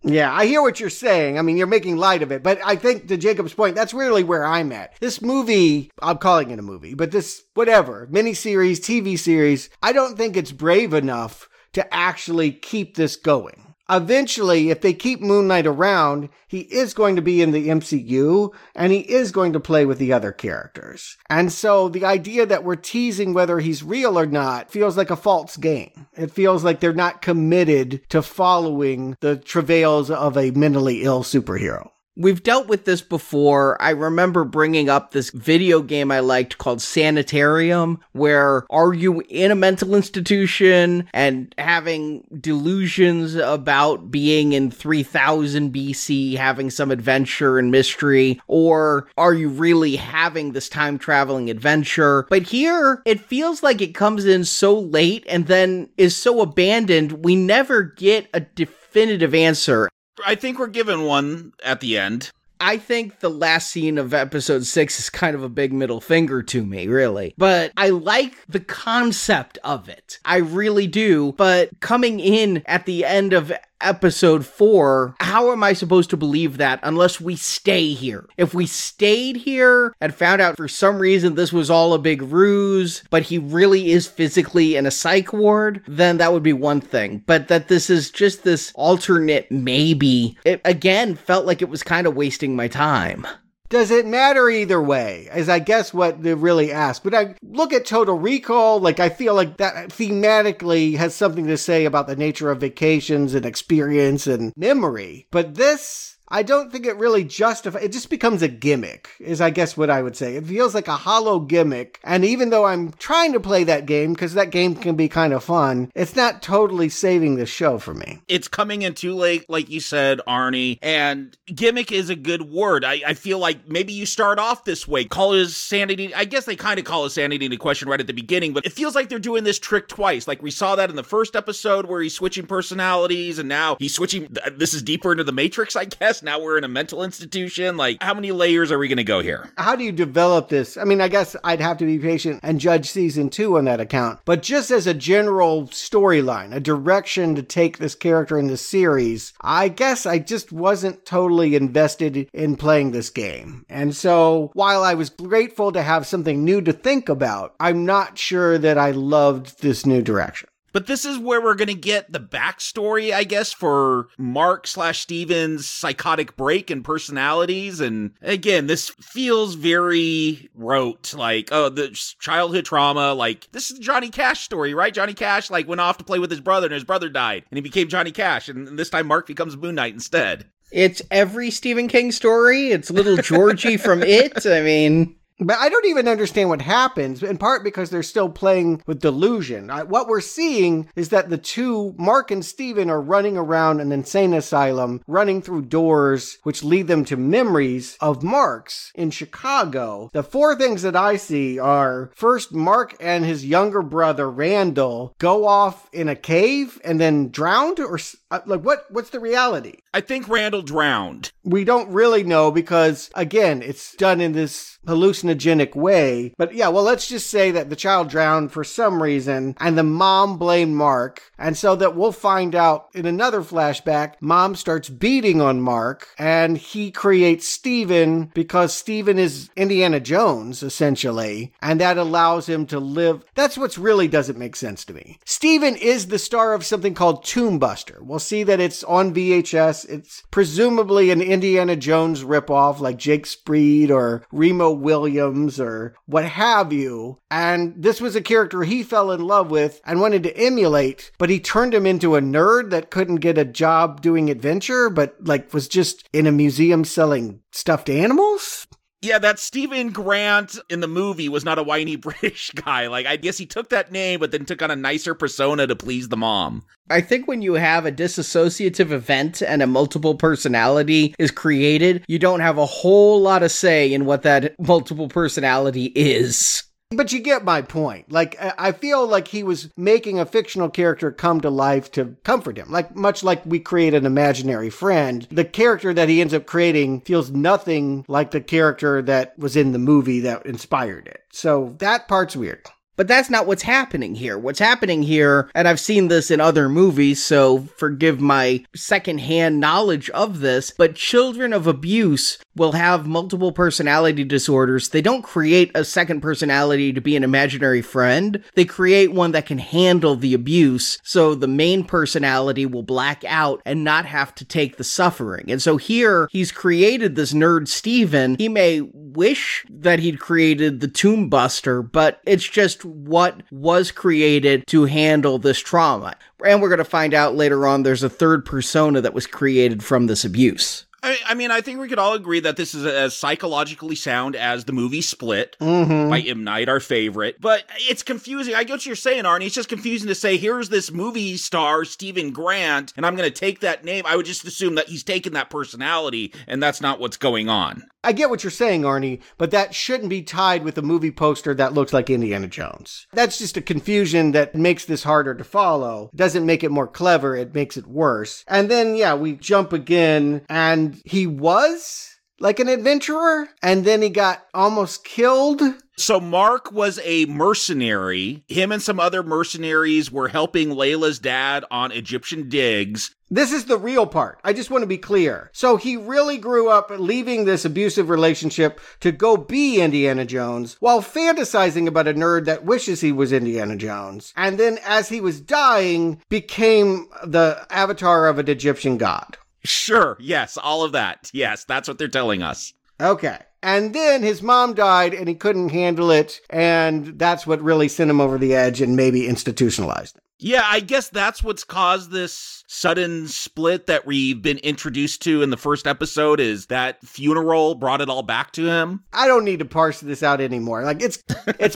Yeah, I hear what you're saying. I mean, you're making light of it, but I think to Jacob's point, that's really where I'm at. This movie, I'm calling it a movie, but this, whatever, miniseries, TV series, I don't think it's brave enough to actually keep this going. Eventually, if they keep Moon Knight around, he is going to be in the MCU, and he is going to play with the other characters. And so the idea that we're teasing whether he's real or not feels like a false game. It feels like they're not committed to following the travails of a mentally ill superhero. We've dealt with this before. I remember bringing up this video game I liked called Sanitarium, where are you in a mental institution and having delusions about being in 3000 BC, having some adventure and mystery, or are you really having this time-traveling adventure? But here, it feels like it comes in so late and then is so abandoned, we never get a definitive answer. I think we're given one at the end. I think the last scene of episode 6 is kind of a big middle finger to me, really. But I like the concept of it. I really do. But coming in at the end of episode 4, how am I supposed to believe that unless we stay here? If we stayed here and found out for some reason this was all a big ruse, but he really is physically in a psych ward, then that would be one thing. But that this is just this alternate maybe, it again felt like it was kind of wasting my time. Does it matter either way? Is I guess what they really ask. But I look at Total Recall, like I feel like that thematically has something to say about the nature of vacations and experience and memory. But this, I don't think it really justifies. It just becomes a gimmick, is I guess what I would say. It feels like a hollow gimmick. And even though I'm trying to play that game, because that game can be kind of fun, it's not totally saving the show for me. It's coming in too late, like you said, Arnie. And gimmick is a good word. I feel like maybe you start off this way. Call his sanity. I guess they kind of call his sanity into question right at the beginning, but it feels like they're doing this trick twice. Like we saw that in the first episode where he's switching personalities, and now he's switching. This is deeper into the Matrix, I guess. Now we're in a mental institution. Like, how many layers are we going to go here? How do you develop this? I mean, I guess I'd have to be patient and judge season 2 on that account. But just as a general storyline, a direction to take this character in the series, I guess I just wasn't totally invested in playing this game. And so while I was grateful to have something new to think about, I'm not sure that I loved this new direction. But this is where we're going to get the backstory, I guess, for Mark/Steven's psychotic break and personalities. And again, this feels very rote, like, oh, the childhood trauma. Like, this is the Johnny Cash story, right? Johnny Cash, like, went off to play with his brother and his brother died and he became Johnny Cash. And this time Mark becomes Moon Knight instead. It's every Stephen King story. It's little Georgie from It. I mean... But I don't even understand what happens, in part because they're still playing with delusion. What we're seeing is that the two, Mark and Steven, are running around an insane asylum, running through doors, which lead them to memories of Mark's in Chicago. The four things that I see are, first, Mark and his younger brother, Randall, go off in a cave and then drowned? Or, like, what's the reality? I think Randall drowned. We don't really know because, again, it's done in this hallucinogenic way. But yeah, well, let's just say that the child drowned for some reason and the mom blamed Mark. And so that we'll find out in another flashback, mom starts beating on Mark and he creates Steven because Steven is Indiana Jones, essentially. And that allows him to live. That's what really doesn't make sense to me. Steven is the star of something called Tomb Buster. We'll see that it's on VHS. It's presumably an Indiana Jones ripoff like Jake Spreed or Remo Williams. Williams or what have you. And this was a character he fell in love with and wanted to emulate, but he turned him into a nerd that couldn't get a job doing adventure, but like was just in a museum selling stuffed animals? Yeah, that Stephen Grant in the movie was not a whiny British guy. Like, I guess he took that name, but then took on a nicer persona to please the mom. I think when you have a dissociative event and a multiple personality is created, you don't have a whole lot of say in what that multiple personality is. But you get my point. Like, I feel like he was making a fictional character come to life to comfort him. Like, much like we create an imaginary friend, the character that he ends up creating feels nothing like the character that was in the movie that inspired it. So that part's weird. But that's not what's happening here. What's happening here, and I've seen this in other movies, so forgive my secondhand knowledge of this, but children of abuse will have multiple personality disorders. They don't create a second personality to be an imaginary friend. They create one that can handle the abuse, so the main personality will black out and not have to take the suffering. And so here, he's created this nerd Steven. He may wish that he'd created the Tomb Buster, but it's just what was created to handle this trauma. And we're going to find out later on there's a third persona that was created from this abuse. I mean, I think we could all agree that this is as psychologically sound as the movie Split by M. Night, our favorite. But it's confusing. I get what you're saying, Arnie. It's just confusing to say, here's this movie star, Stephen Grant, and I'm going to take that name. I would just assume that he's taken that personality, and that's not what's going on. I get what you're saying, Arnie, but that shouldn't be tied with a movie poster that looks like Indiana Jones. That's just a confusion that makes this harder to follow. It doesn't make it more clever. It makes it worse. And then, yeah, we jump again, and he was like an adventurer, and then he got almost killed. So Mark was a mercenary. Him and some other mercenaries were helping Layla's dad on Egyptian digs. This is the real part. I just want to be clear. So he really grew up leaving this abusive relationship to go be Indiana Jones while fantasizing about a nerd that wishes he was Indiana Jones. And then as he was dying, became the avatar of an Egyptian god. Sure. Yes. All of that. Yes. That's what they're telling us. Okay. And then his mom died and he couldn't handle it. And that's what really sent him over the edge and maybe institutionalized him. Yeah, I guess that's what's caused this sudden split that we've been introduced to in the first episode, is that funeral brought it all back to him. I don't need to parse this out anymore. Like, it's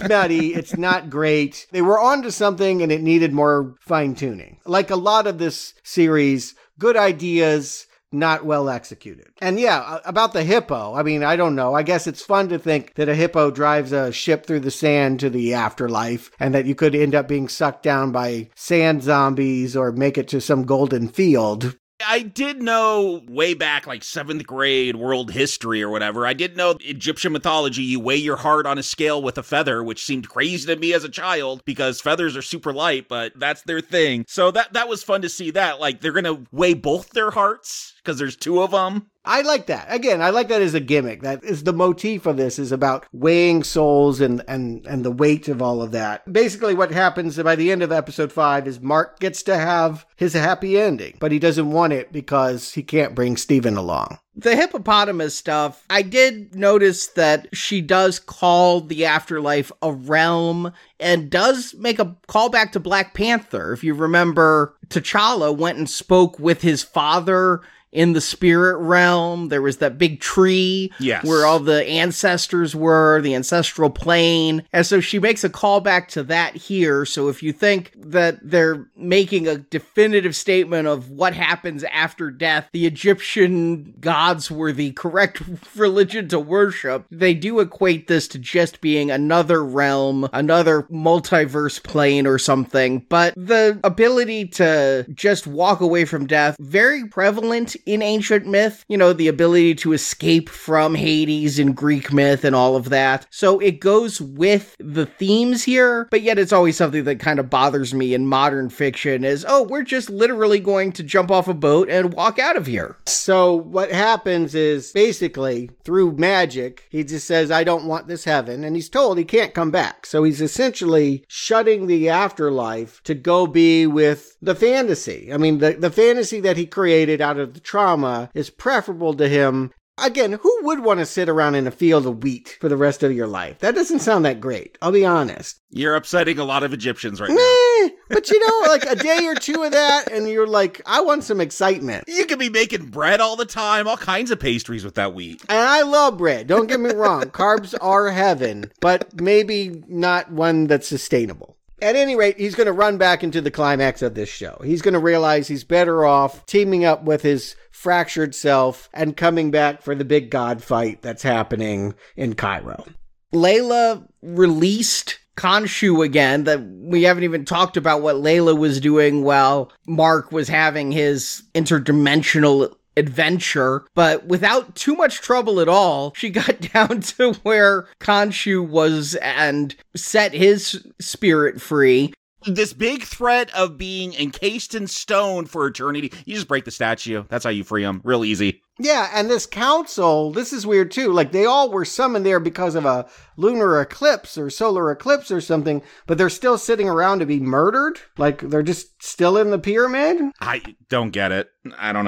nutty. It's not great. They were onto something and it needed more fine-tuning. Like a lot of this series, good ideas, not well executed. And yeah, about the hippo, I mean, I don't know. I guess it's fun to think that a hippo drives a ship through the sand to the afterlife and that you could end up being sucked down by sand zombies or make it to some golden field. I did know way back, like 7th grade world history or whatever, I did know Egyptian mythology, you weigh your heart on a scale with a feather, which seemed crazy to me as a child because feathers are super light, but that's their thing. So that was fun to see that. Like, they're going to weigh both their hearts because there's two of them. I like that. Again, I like that as a gimmick. That is the motif of this, is about weighing souls and the weight of all of that. Basically what happens by the end of episode 5 is Mark gets to have his happy ending, but he doesn't want it because he can't bring Steven along. The hippopotamus stuff, I did notice that she does call the afterlife a realm and does make a callback to Black Panther. If you remember, T'Challa went and spoke with his father in the spirit realm. There was that big tree, yes, where all the ancestors were, the ancestral plane. And so she makes a callback to that here. So if you think that they're making a definitive statement of what happens after death, the Egyptian gods were the correct religion to worship. They do equate this to just being another realm, another multiverse plane or something. But the ability to just walk away from death, very prevalent in ancient myth, you know, the ability to escape from Hades in Greek myth and all of that. So it goes with the themes here, but yet it's always something that kind of bothers me in modern fiction is, oh, we're just literally going to jump off a boat and walk out of here. So what happens is basically through magic, he just says, I don't want this heaven. And he's told he can't come back. So he's essentially shutting the afterlife to go be with the fantasy. I mean, the fantasy that he created out of the trauma is preferable to him. Again, who would want to sit around in a field of wheat for the rest of your life? That doesn't sound that great. I'll be honest. You're upsetting a lot of Egyptians right now. But you know, like a day or two of that, and you're like, I want some excitement. You could be making bread all the time, all kinds of pastries with that wheat. And I love bread. Don't get me wrong. Carbs are heaven, but maybe not one that's sustainable. At any rate, he's going to run back into the climax of this show. He's going to realize he's better off teaming up with his fractured self and coming back for the big god fight that's happening in Cairo. Layla released Khonshu again. That we haven't even talked about what Layla was doing while Mark was having his interdimensional adventure, but without too much trouble at all, she got down to where Khonshu was and set his spirit free. This big threat of being encased in stone for eternity. You just break the statue. That's how you free him. Real easy. Yeah, and this council, this is weird too. Like, they all were summoned there because of a lunar eclipse or solar eclipse or something, but they're still sitting around to be murdered? Like, they're just still in the pyramid? I don't get it. I don't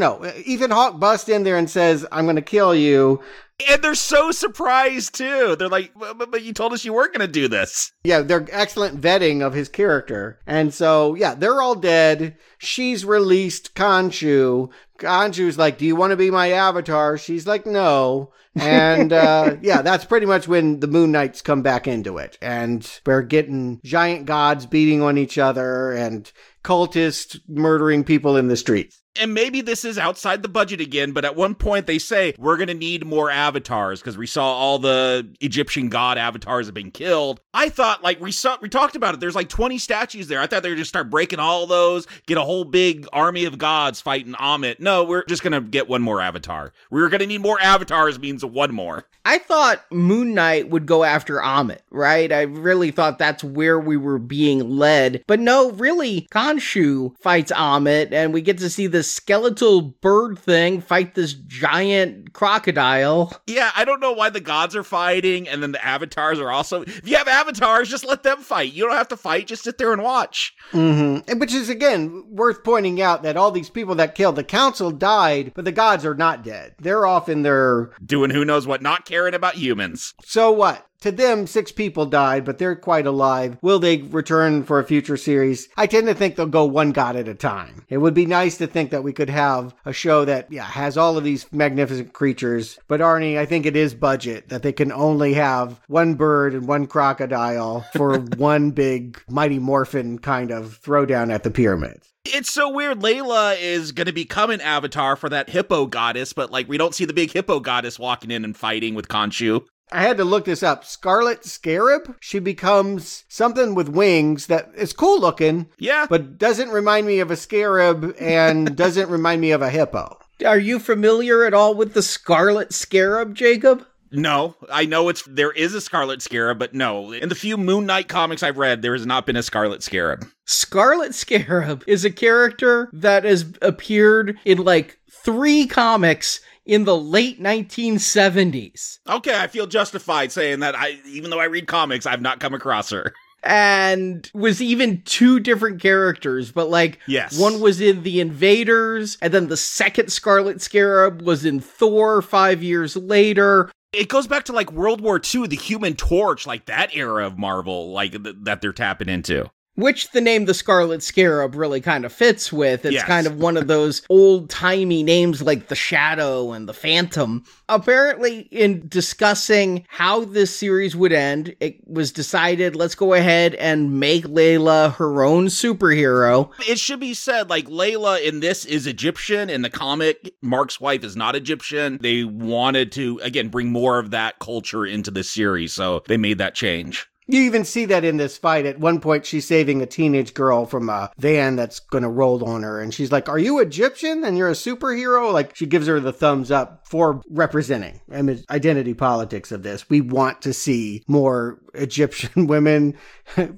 know. Ethan Hawke busts in there and says, I'm going to kill you. And they're so surprised too. They're like, but you told us you weren't going to do this. Yeah, they're excellent vetting of his character. And so, yeah, they're all dead. She's released Khonshu. Khonshu's like, do you want to be my avatar? She's like, no. And yeah, that's pretty much when the Moon Knights come back into it. And we're getting giant gods beating on each other and cultists murdering people in the streets. And maybe this is outside the budget again, but at one point they say, we're going to need more avatars because we saw all the Egyptian god avatars have been killed. I thought, like, we talked about it. There's like 20 statues there. I thought they would just start breaking all those, get a whole big army of gods fighting Ammit. No, we're just going to get one more avatar. We're going to need more avatars means one more. I thought Moon Knight would go after Ammit, right? I really thought that's where we were being led. But no, really, Khonshu fights Ammit, and we get to see this skeletal bird thing fight this giant crocodile. Yeah, I don't know why the gods are fighting, and then the avatars are also... If you have avatars, just let them fight. You don't have to fight, just sit there and watch. Mm-hmm. Which is, again, worth pointing out that all these people that killed the council died, but the gods are not dead. They're off in their... doing who knows what, not caring about humans. So what? To them, 6 people died, but they're quite alive. Will they return for a future series? I tend to think they'll go one god at a time. It would be nice to think that we could have a show that, yeah, has all of these magnificent creatures. But Arnie, I think it is budget that they can only have one bird and one crocodile for one big Mighty Morphin kind of throwdown at the pyramids. It's so weird. Layla is going to become an avatar for that hippo goddess, but like we don't see the big hippo goddess walking in and fighting with Khonshu. I had to look this up. Scarlet Scarab? She becomes something with wings that is cool looking. Yeah. But doesn't remind me of a scarab and doesn't remind me of a hippo. Are you familiar at all with the Scarlet Scarab, Jacob? No, I know there is a Scarlet Scarab, but no. In the few Moon Knight comics I've read, there has not been a Scarlet Scarab. Scarlet Scarab is a character that has appeared in like 3 comics in the late 1970s. Okay, I feel justified saying that even though I read comics, I've not come across her. And was even 2 different characters, but like, yes. One was in The Invaders, and then the second Scarlet Scarab was in Thor 5 years later. It goes back to like World War II, the Human Torch, like that era of Marvel, like that they're tapping into. Which the name The Scarlet Scarab really kind of fits with. It's kind of one of those old-timey names like The Shadow and The Phantom. Apparently, in discussing how this series would end, it was decided, let's go ahead and make Layla her own superhero. It should be said, like, Layla in this is Egyptian. In the comic, Mark's wife is not Egyptian. They wanted to, again, bring more of that culture into the series, so they made that change. You even see that in this fight. At one point, she's saving a teenage girl from a van that's going to roll on her. And she's like, are you Egyptian and you're a superhero? Like, she gives her the thumbs up for representing identity politics of this. We want to see more Egyptian women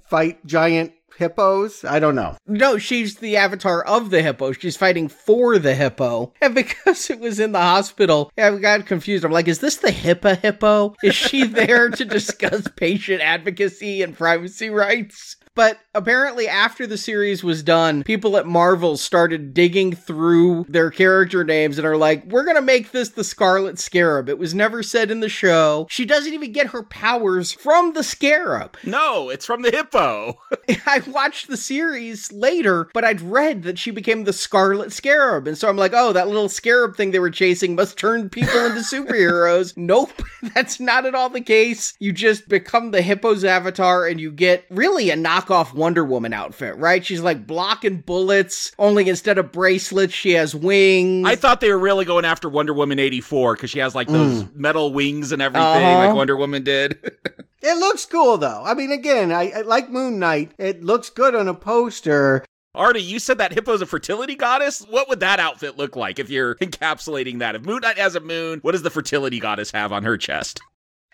fight giant hippos? I don't know. No, she's the avatar of the hippo. She's fighting for the hippo. And because it was in the hospital, I got confused. I'm like, is this the HIPAA hippo? Is she there to discuss patient advocacy and privacy rights? But apparently after the series was done, people at Marvel started digging through their character names and are like, we're gonna make this the Scarlet Scarab. It was never said in the show. She doesn't even get her powers from the Scarab. No, it's from the hippo. I watched the series later, but I'd read that she became the Scarlet Scarab. And so I'm like, oh, that little scarab thing they were chasing must turn people into superheroes. Nope, that's not at all the case. You just become the hippo's avatar and you get really a knockoff Wonder Woman outfit, right? She's like blocking bullets, only instead of bracelets, she has wings. I thought they were really going after Wonder Woman 84 because she has like those metal wings and everything like Wonder Woman did. It looks cool though. I mean, again, I like Moon Knight. It looks good on a poster. Artie, you said that hippo's a fertility goddess? What would that outfit look like if you're encapsulating that? If Moon Knight has a moon, what does the fertility goddess have on her chest?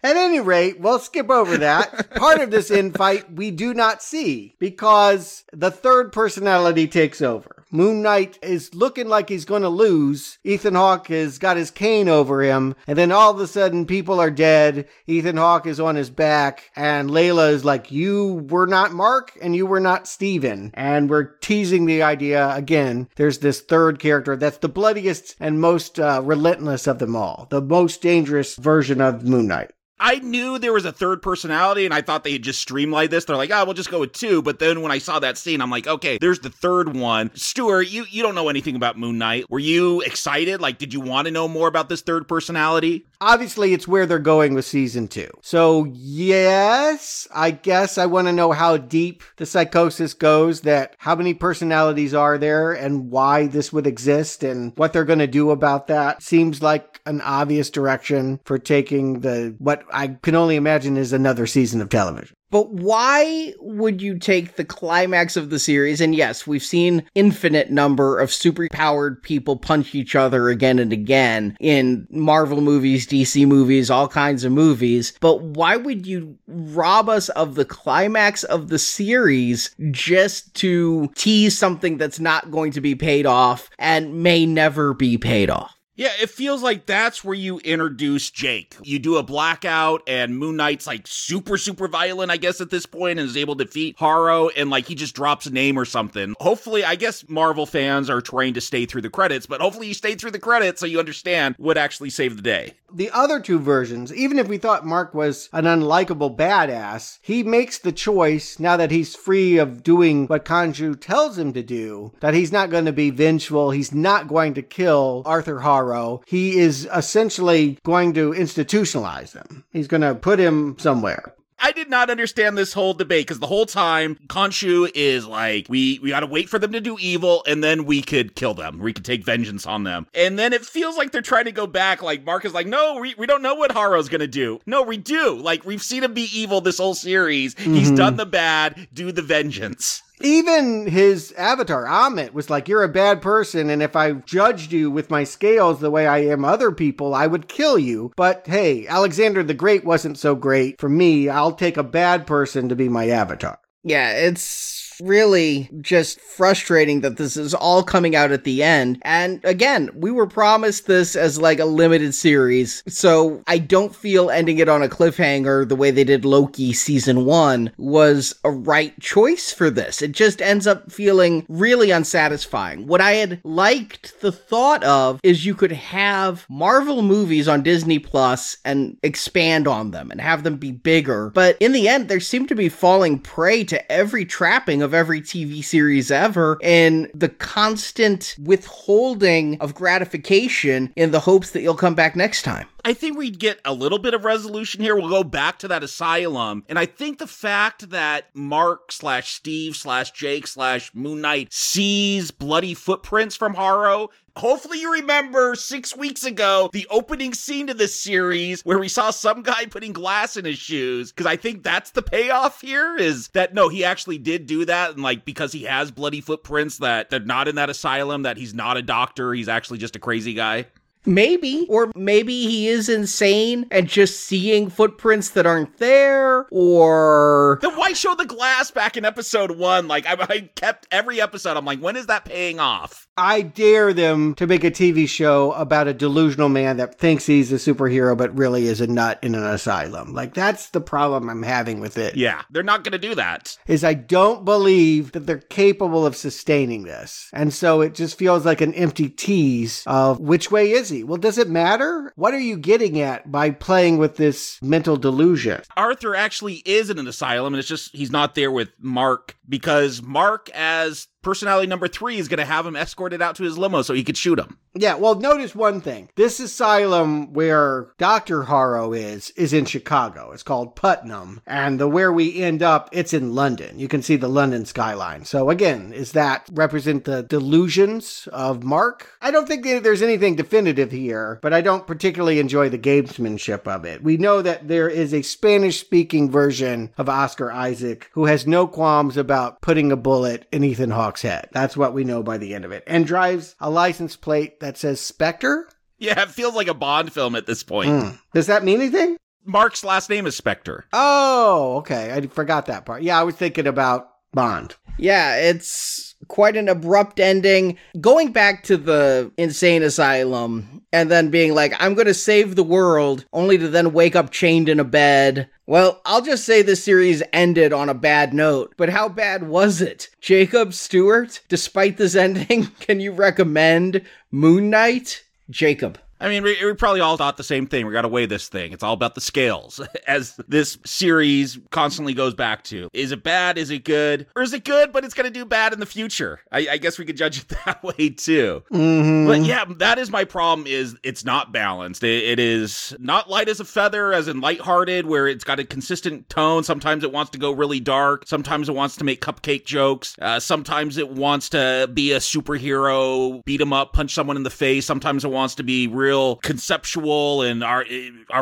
At any rate, we'll skip over that. Part of this infight we do not see because the third personality takes over. Moon Knight is looking like he's going to lose. Ethan Hawke has got his cane over him. And then all of a sudden, people are dead. Ethan Hawke is on his back. And Layla is like, you were not Mark and you were not Steven. And we're teasing the idea again. There's this third character that's the bloodiest and most relentless of them all. The most dangerous version of Moon Knight. I knew there was a third personality and I thought they had just streamlined this. They're like, oh, we'll just go with two. But then when I saw that scene, I'm like, okay, there's the third one. Stuart, you don't know anything about Moon Knight. Were you excited? Like, did you want to know more about this third personality? Obviously, it's where they're going with season two. So yes, I guess I want to know how deep the psychosis goes, that how many personalities are there and why this would exist and what they're going to do about that. Seems like an obvious direction for taking what I can only imagine is another season of television. But why would you take the climax of the series? And yes, we've seen infinite number of superpowered people punch each other again and again in Marvel movies, DC movies, all kinds of movies. But why would you rob us of the climax of the series just to tease something that's not going to be paid off and may never be paid off? Yeah, it feels like that's where you introduce Jake. You do a blackout and Moon Knight's like super, super violent, I guess, at this point and is able to defeat Harrow and like he just drops a name or something. Hopefully, I guess Marvel fans are trained to stay through the credits, but hopefully you stayed through the credits so you understand what actually saved the day. The other two versions, even if we thought Mark was an unlikable badass, he makes the choice now that he's free of doing what Khonshu tells him to do, that he's not going to be vengeful, he's not going to kill Arthur Harrow. He is essentially going to institutionalize him. He's going to put him somewhere. I did not understand this whole debate because the whole time Khonshu is like, we got to wait for them to do evil and then we could kill them. We could take vengeance on them. And then it feels like they're trying to go back. Like Mark is like, no, we don't know what Harrow's going to do. No, we do. Like we've seen him be evil this whole series. Mm-hmm. He's done the bad, do the vengeance. Even his avatar, Ammit, was like, you're a bad person, and if I judged you with my scales the way I am other people, I would kill you. But hey, Alexander the Great wasn't so great. For me, I'll take a bad person to be my avatar. Yeah, it's really just frustrating that this is all coming out at the end. And again, we were promised this as like a limited series, so I don't feel ending it on a cliffhanger the way they did Loki season 1 was a right choice for this. It just ends up feeling really unsatisfying. What I had liked the thought of is you could have Marvel movies on Disney Plus and expand on them and have them be bigger. But in the end, they seem to be falling prey to every trapping of every TV series ever and the constant withholding of gratification in the hopes that you'll come back next time. I think we'd get a little bit of resolution here. We'll go back to that asylum. And I think the fact that Mark/Steve/Jake/Moon Knight sees bloody footprints from Harrow. Hopefully you remember 6 weeks ago, the opening scene to this series where we saw some guy putting glass in his shoes. Because I think that's the payoff here is that, no, he actually did do that. And like, because he has bloody footprints that they're not in that asylum, that he's not a doctor. He's actually just a crazy guy. Maybe. Or maybe he is insane and just seeing footprints that aren't there, or... Then why show the glass back in episode 1? Like, I kept every episode, I'm like, when is that paying off? I dare them to make a TV show about a delusional man that thinks he's a superhero but really is a nut in an asylum. Like, that's the problem I'm having with it. Yeah, they're not going to do that. Is I don't believe that they're capable of sustaining this. And so it just feels like an empty tease of which way is he? Well, does it matter? What are you getting at by playing with this mental delusion? Arthur actually is in an asylum, and it's just he's not there with Mark, because Mark, as personality number 3, is going to have him escorted out to his limo so he could shoot him. Yeah, well, notice one thing. This asylum where Dr. Harrow is in Chicago. It's called Putnam. And the where we end up, it's in London. You can see the London skyline. So again, is that represent the delusions of Mark? I don't think there's anything definitive here, but I don't particularly enjoy the gamesmanship of it. We know that there is a Spanish-speaking version of Oscar Isaac who has no qualms about putting a bullet in Ethan Hawke head. That's what we know by the end of it. And drives a license plate that says Spectre? Yeah, it feels like a Bond film at this point. Does that mean anything? Mark's last name is Spectre. Oh, okay. I forgot that part. Yeah, I was thinking about Bond. Yeah, it's quite an abrupt ending. Going back to the insane asylum and then being like, I'm going to save the world, only to then wake up chained in a bed. Well, I'll just say this series ended on a bad note, but how bad was it? Jacob Stewart, despite this ending, can you recommend Moon Knight? Jacob. I mean, we probably all thought the same thing. We got to weigh this thing. It's all about the scales, as this series constantly goes back to. Is it bad? Is it good? Or is it good, but it's going to do bad in the future? I guess we could judge it that way, too. Mm-hmm. But yeah, that is my problem, is it's not balanced. It is not light as a feather, as in lighthearted, where it's got a consistent tone. Sometimes it wants to go really dark. Sometimes it wants to make cupcake jokes. Sometimes it wants to be a superhero, beat him up, punch someone in the face. Sometimes it wants to be real conceptual, and are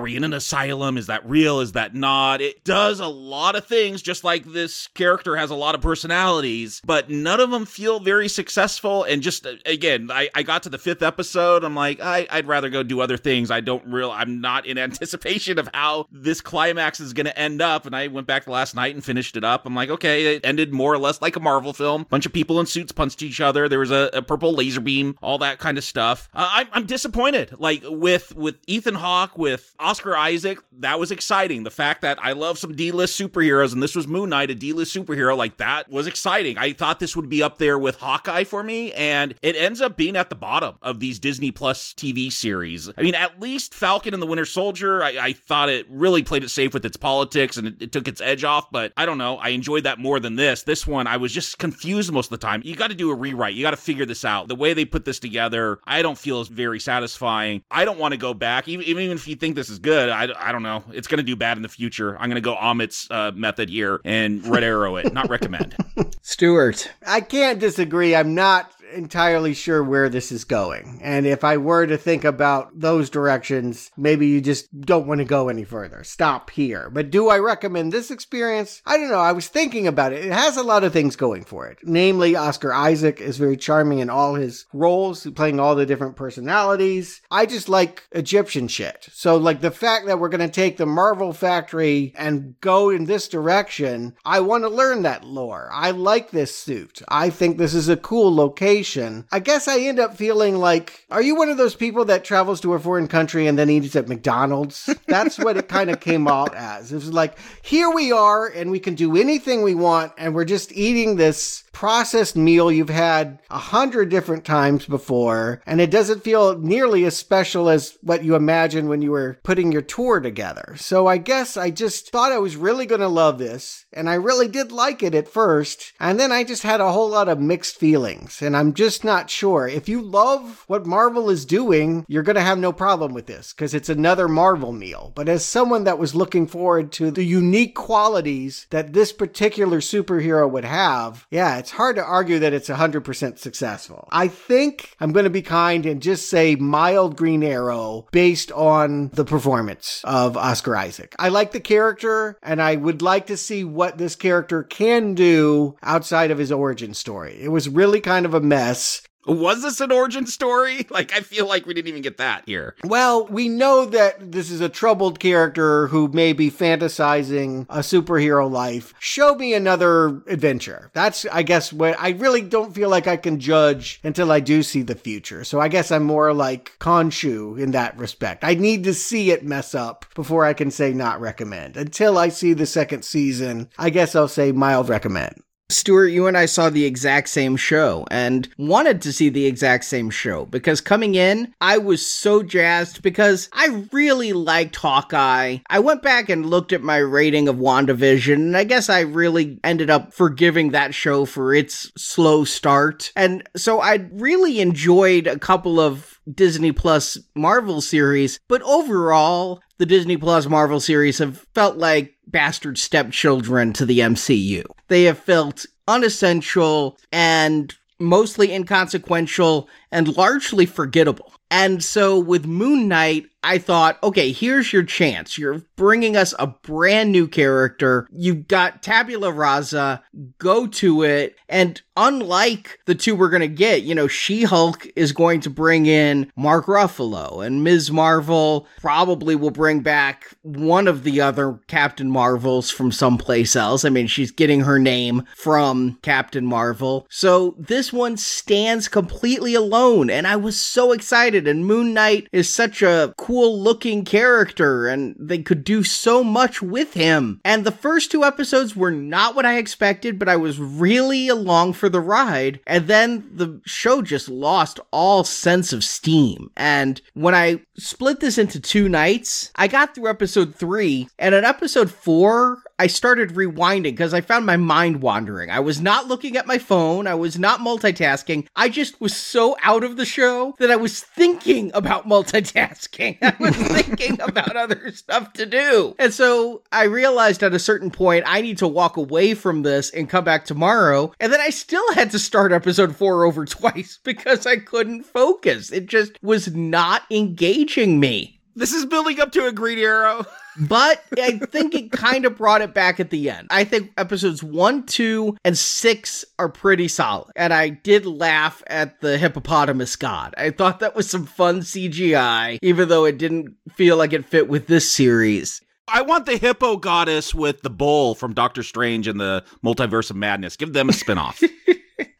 we in an asylum? Is that real? Is that not? It does a lot of things, just like this character has a lot of personalities, but none of them feel very successful. And just again, I got to the 5th episode. I'm like, I'd rather go do other things. I'm not in anticipation of how this climax is going to end up. And I went back last night and finished it up. I'm like, okay, it ended more or less like a Marvel film. Bunch of people in suits punched each other. There was a purple laser beam, all that kind of stuff. I'm disappointed. Like, with Ethan Hawke, with Oscar Isaac, that was exciting. The fact that I love some D-list superheroes, and this was Moon Knight, a D-list superhero, like, that was exciting. I thought this would be up there with Hawkeye for me, and it ends up being at the bottom of these Disney Plus TV series. I mean, at least Falcon and the Winter Soldier, I thought it really played it safe with its politics, and it took its edge off, but I don't know. I enjoyed that more than this. This one, I was just confused most of the time. You got to do a rewrite. You got to figure this out. The way they put this together, I don't feel is very satisfying. I don't want to go back. Even if you think this is good, I don't know. It's going to do bad in the future. I'm going to go Ammit's method here and red arrow it. Not recommend. Stuart. I can't disagree. I'm not entirely sure where this is going. And if I were to think about those directions, maybe you just don't want to go any further. Stop here. But do I recommend this experience? I don't know. I was thinking about it. It has a lot of things going for it. Namely, Oscar Isaac is very charming in all his roles, playing all the different personalities. I just like Egyptian shit. So like the fact that we're going to take the Marvel factory and go in this direction, I want to learn that lore. I like this suit. I think this is a cool location. I guess I end up feeling like, are you one of those people that travels to a foreign country and then eats at McDonald's? That's what it kind of came out as. It was like, here we are, and we can do anything we want, and we're just eating this processed meal you've had 100 different times before, and it doesn't feel nearly as special as what you imagined when you were putting your tour together. So I guess I just thought I was really going to love this, and I really did like it at first, and then I just had a whole lot of mixed feelings, and I'm just not sure. If you love what Marvel is doing, you're going to have no problem with this, because it's another Marvel meal. But as someone that was looking forward to the unique qualities that this particular superhero would have, yeah, it's hard to argue that it's 100% successful. I think I'm going to be kind and just say mild Green Arrow based on the performance of Oscar Isaac. I like the character, and I would like to see what this character can do outside of his origin story. It was really kind of a mess. Was this an origin story? Like, I feel like we didn't even get that here. Well, we know that this is a troubled character who may be fantasizing a superhero life. Show me another adventure. That's, I guess, what I really don't feel like I can judge until I do see the future. So I guess I'm more like Khonshu in that respect. I need to see it mess up before I can say not recommend. Until I see the second season, I guess I'll say mild recommend. Stuart, you and I saw the exact same show and wanted to see the exact same show because coming in, I was so jazzed because I really liked Hawkeye. I went back and looked at my rating of WandaVision, and I guess I really ended up forgiving that show for its slow start. And so I really enjoyed a couple of Disney Plus Marvel series, but overall, the Disney Plus Marvel series have felt like bastard stepchildren to the MCU. They have felt unessential and mostly inconsequential and largely forgettable. And so with Moon Knight, I thought, okay, here's your chance. You're bringing us a brand new character. You've got tabula rasa. Go to it. And unlike the two we're going to get, you know, She-Hulk is going to bring in Mark Ruffalo, and Ms. Marvel probably will bring back one of the other Captain Marvels from someplace else. I mean, she's getting her name from Captain Marvel. So this one stands completely alone, and I was so excited. And Moon Knight is such a cool looking character, and they could do so much with him. And the first two episodes were not what I expected, but I was really along for the ride. And then the show just lost all sense of steam. And when I split this into two nights, I got through episode 3, and at episode 4, I started rewinding because I found my mind wandering. I was not looking at my phone. I was not multitasking. I just was so out of the show that I was thinking about multitasking. I was thinking about other stuff to do. And so I realized at a certain point, I need to walk away from this and come back tomorrow. And then I still had to start episode 4 over twice because I couldn't focus. It just was not engaging me. This is building up to a Green Arrow. But I think it kind of brought it back at the end. I think episodes 1, 2, and 6 are pretty solid. And I did laugh at the hippopotamus god. I thought that was some fun CGI, even though it didn't feel like it fit with this series. I want the hippo goddess with the bowl from Doctor Strange and the Multiverse of Madness. Give them a spinoff.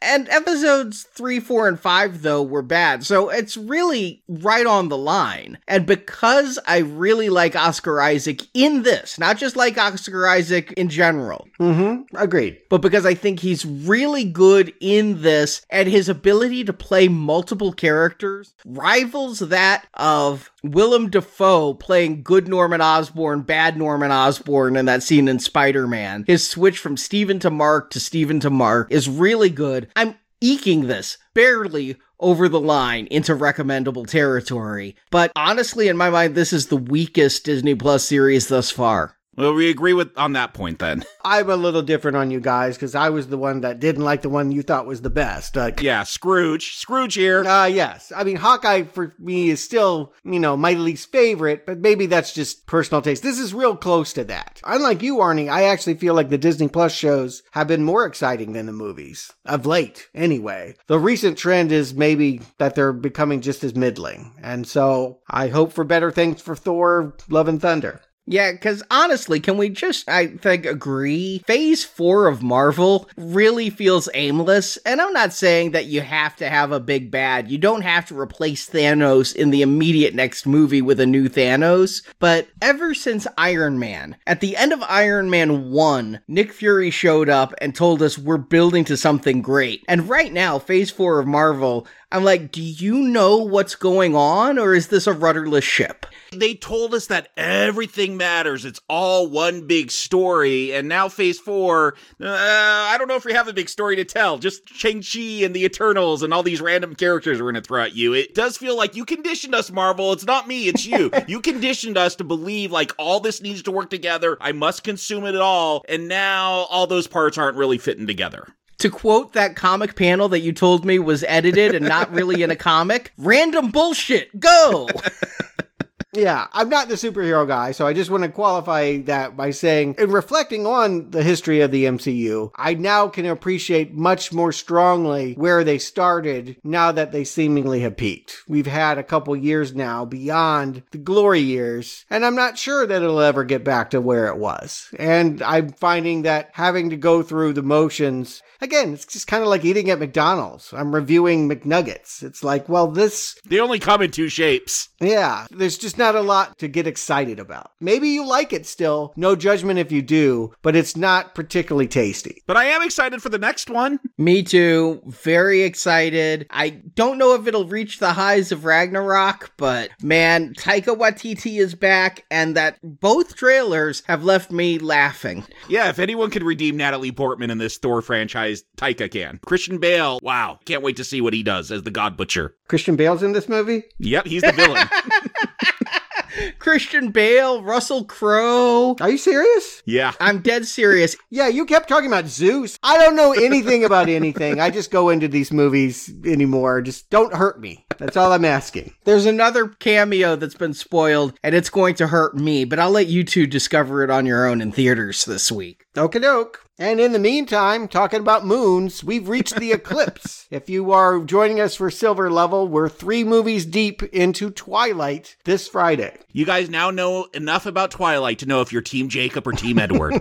And episodes 3, 4, and 5, though, were bad. So it's really right on the line. And because I really like Oscar Isaac in this, not just like Oscar Isaac in general. Mm-hmm. Agreed. But because I think he's really good in this, and his ability to play multiple characters rivals that of Willem Dafoe playing good Norman Osborn, bad Norman Osborn in that scene in Spider-Man. His switch from Stephen to Mark to Stephen to Mark is really good. I'm eking this barely over the line into recommendable territory. But honestly, in my mind, this is the weakest Disney Plus series thus far. Well, we agree on that point then. I'm a little different on you guys because I was the one that didn't like the one you thought was the best. Yeah, Scrooge. Scrooge here. Yes. I mean, Hawkeye for me is still, you know, my least favorite, but maybe that's just personal taste. This is real close to that. Unlike you, Arnie, I actually feel like the Disney Plus shows have been more exciting than the movies. Of late, anyway. The recent trend is maybe that they're becoming just as middling. And so I hope for better things for Thor, Love and Thunder. Yeah, because honestly, can we just, I think, agree? Phase 4 of Marvel really feels aimless, and I'm not saying that you have to have a big bad. You don't have to replace Thanos in the immediate next movie with a new Thanos, but ever since Iron Man, at the end of Iron Man 1, Nick Fury showed up and told us we're building to something great. And right now, Phase 4 of Marvel, I'm like, do you know what's going on, or is this a rudderless ship? They told us that everything matters. It's all one big story, and now Phase 4, I don't know if we have a big story to tell. Just Shang-Chi and the Eternals and all these random characters we're going to throw at you. It does feel like you conditioned us, Marvel. It's not me, it's you. You conditioned us to believe, like, all this needs to work together. I must consume it all, and now all those parts aren't really fitting together. To quote that comic panel that you told me was edited and not really in a comic, random bullshit, go! Yeah, I'm not the superhero guy, so I just want to qualify that by saying, in reflecting on the history of the MCU, I now can appreciate much more strongly where they started now that they seemingly have peaked. We've had a couple years now beyond the glory years, and I'm not sure that it'll ever get back to where it was. And I'm finding that having to go through the motions, again, it's just kind of like eating at McDonald's. I'm reviewing McNuggets. It's like, well, this... They only come in two shapes. Yeah, there's just not a lot to get excited about. Maybe you like it still. No judgment if you do, but it's not particularly tasty. But I am excited for the next one. Me too. Very excited. I don't know if it'll reach the highs of Ragnarok, but man, Taika Waititi is back, and that both trailers have left me laughing. Yeah, if anyone could redeem Natalie Portman in this Thor franchise, Taika can. Christian Bale, wow. Can't wait to see what he does as the God Butcher. Christian Bale's in this movie? Yep, he's the villain. Christian Bale, Russell Crowe. Are you serious? Yeah. I'm dead serious. Yeah, you kept talking about Zeus. I don't know anything about anything. I just go into these movies anymore. Just don't hurt me. That's all I'm asking. There's another cameo that's been spoiled, and it's going to hurt me, but I'll let you two discover it on your own in theaters this week. Okie doke. And in the meantime, talking about moons, we've reached the eclipse. If you are joining us for Silver Level, we're 3 movies deep into Twilight this Friday. You guys now know enough about Twilight to know if you're Team Jacob or Team Edward.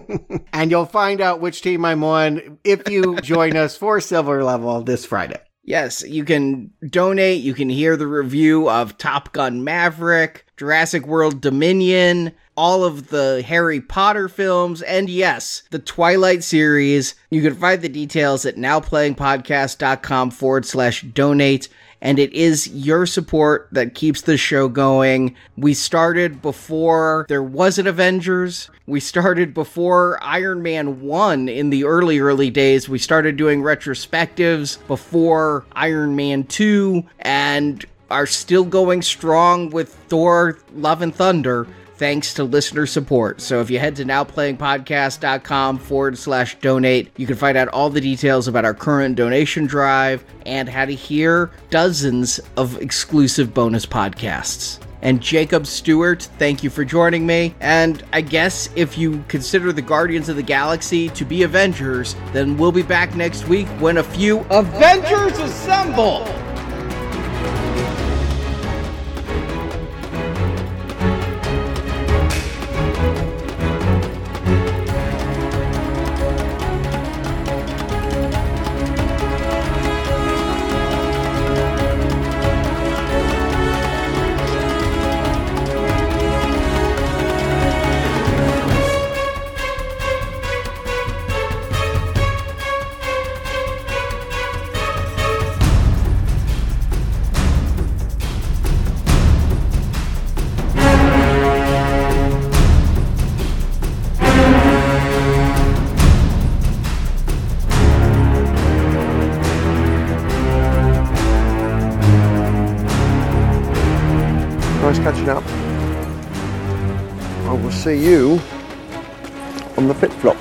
And you'll find out which team I'm on if you join us for Silver Level this Friday. Yes, you can donate, you can hear the review of Top Gun Maverick, Jurassic World Dominion, all of the Harry Potter films, and yes, the Twilight series. You can find the details at nowplayingpodcast.com/donate, and it is your support that keeps the show going. We started before there was an Avengers. We started before Iron Man 1 in the early days. We started doing retrospectives before Iron Man 2, and are still going strong with Thor: Love and Thunder, thanks to listener support. So if you head to nowplayingpodcast.com/donate, you can find out all the details about our current donation drive and how to hear dozens of exclusive bonus podcasts. And Jacob Stewart, thank you for joining me. And I guess if you consider the Guardians of the Galaxy to be Avengers, then we'll be back next week when a few Avengers assemble! Up. I will see you on the flip-flop.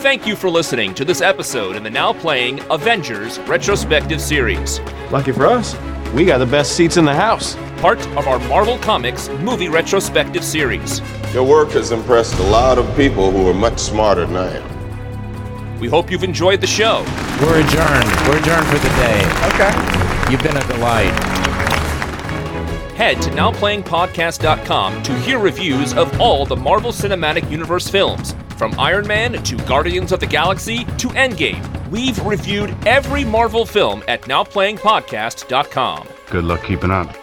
Thank you for listening to this episode in the Now Playing Avengers Retrospective Series. Lucky for us, we got the best seats in the house. Part of our Marvel Comics Movie Retrospective Series. Your work has impressed a lot of people who are much smarter than I am. We hope you've enjoyed the show. We're adjourned. We're adjourned for the day. Okay. You've been a delight. Head to nowplayingpodcast.com to hear reviews of all the Marvel Cinematic Universe films, from Iron Man to Guardians of the Galaxy to Endgame. We've reviewed every Marvel film at nowplayingpodcast.com. Good luck keeping up.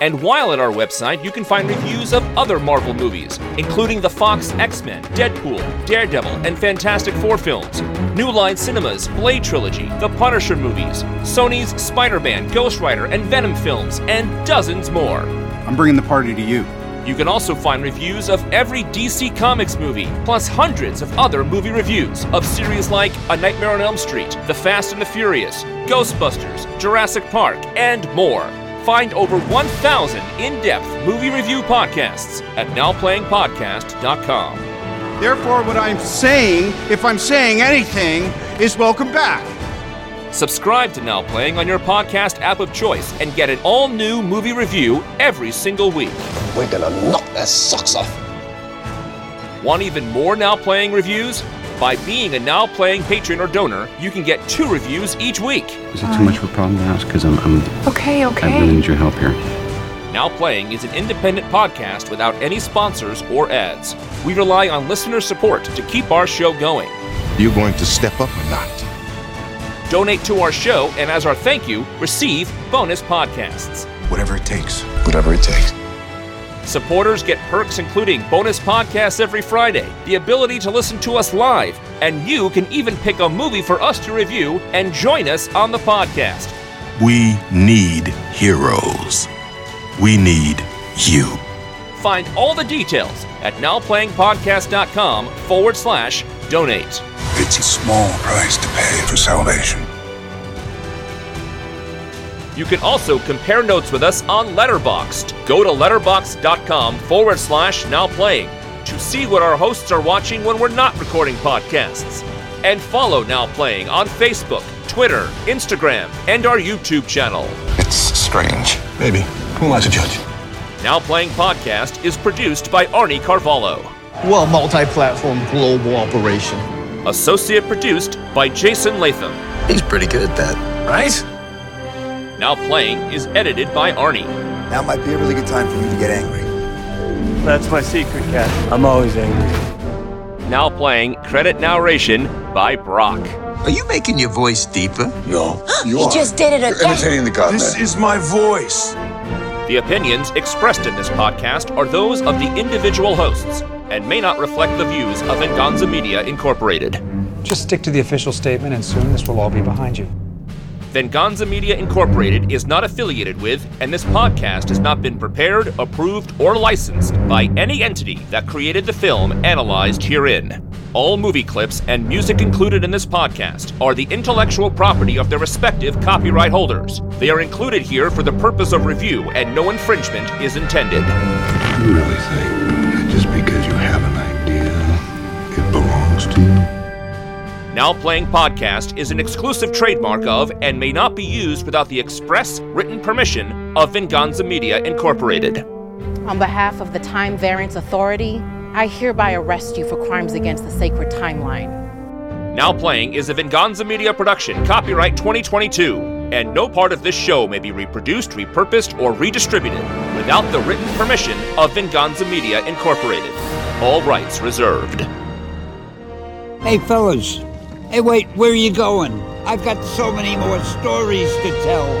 And while at our website, you can find reviews of other Marvel movies, including the Fox X-Men, Deadpool, Daredevil, and Fantastic Four films, New Line Cinema's Blade trilogy, The Punisher movies, Sony's Spider-Man, Ghost Rider, and Venom films, and dozens more. I'm bringing the party to you. You can also find reviews of every DC Comics movie, plus hundreds of other movie reviews of series like A Nightmare on Elm Street, The Fast and the Furious, Ghostbusters, Jurassic Park, and more. Find over 1,000 in-depth movie review podcasts at nowplayingpodcast.com. Therefore, what I'm saying, if I'm saying anything, is welcome back. Subscribe to Now Playing on your podcast app of choice and get an all-new movie review every single week. We're gonna knock their socks off. Want even more Now Playing reviews? By being a Now Playing patron or donor, you can get 2 reviews each week. Is it too much of a problem to ask? Because I really need your help here. Now Playing is an independent podcast without any sponsors or ads. We rely on listener support to keep our show going. Are you going to step up or not? Donate to our show, and as our thank you, receive bonus podcasts. Whatever it takes. Whatever it takes. Supporters get perks including bonus podcasts every Friday, the ability to listen to us live, and you can even pick a movie for us to review and join us on the podcast. We need heroes. We need you. Find all the details at nowplayingpodcast.com/donate. It's a small price to pay for salvation. You can also compare notes with us on Letterboxd. Go to letterboxd.com/nowplaying to see what our hosts are watching when we're not recording podcasts. And follow Now Playing on Facebook, Twitter, Instagram, and our YouTube channel. It's strange. Maybe. Who am I to judge? Now Playing Podcast is produced by Arnie Carvalho. Well, multi-platform global operation. Associate produced by Jason Latham. He's pretty good at that, right? Now Playing is edited by Arnie. Now might be a really good time for you to get angry. That's my secret, Cat. I'm always angry. Now Playing credit narration by Brock. Are you making your voice deeper? No, you are. He just did it again. You're imitating the content. This is my voice. The opinions expressed in this podcast are those of the individual hosts and may not reflect the views of Venganza Media Incorporated. Just stick to the official statement and soon this will all be behind you. Venganza Media Incorporated is not affiliated with, and this podcast has not been prepared, approved, or licensed by any entity that created the film analyzed herein. All movie clips and music included in this podcast are the intellectual property of their respective copyright holders. They are included here for the purpose of review, and no infringement is intended. You really think just because you have an idea, it belongs to you? Now Playing Podcast is an exclusive trademark of and may not be used without the express written permission of Venganza Media Incorporated. On behalf of the Time Variance Authority, I hereby arrest you for crimes against the sacred timeline. Now Playing is a Venganza Media production, copyright 2022, and no part of this show may be reproduced, repurposed, or redistributed without the written permission of Venganza Media Incorporated. All rights reserved. Hey, fellas. Hey, wait, where are you going? I've got so many more stories to tell.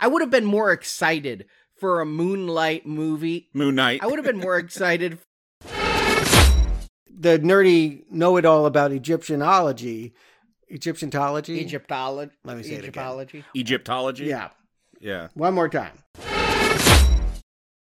I would have been more excited for a Moonlight movie. Moon Knight. I would have been more excited. The nerdy know-it-all about Egyptianology. Egyptology? Let me say it again. Egyptology? Yeah. Yeah. One more time.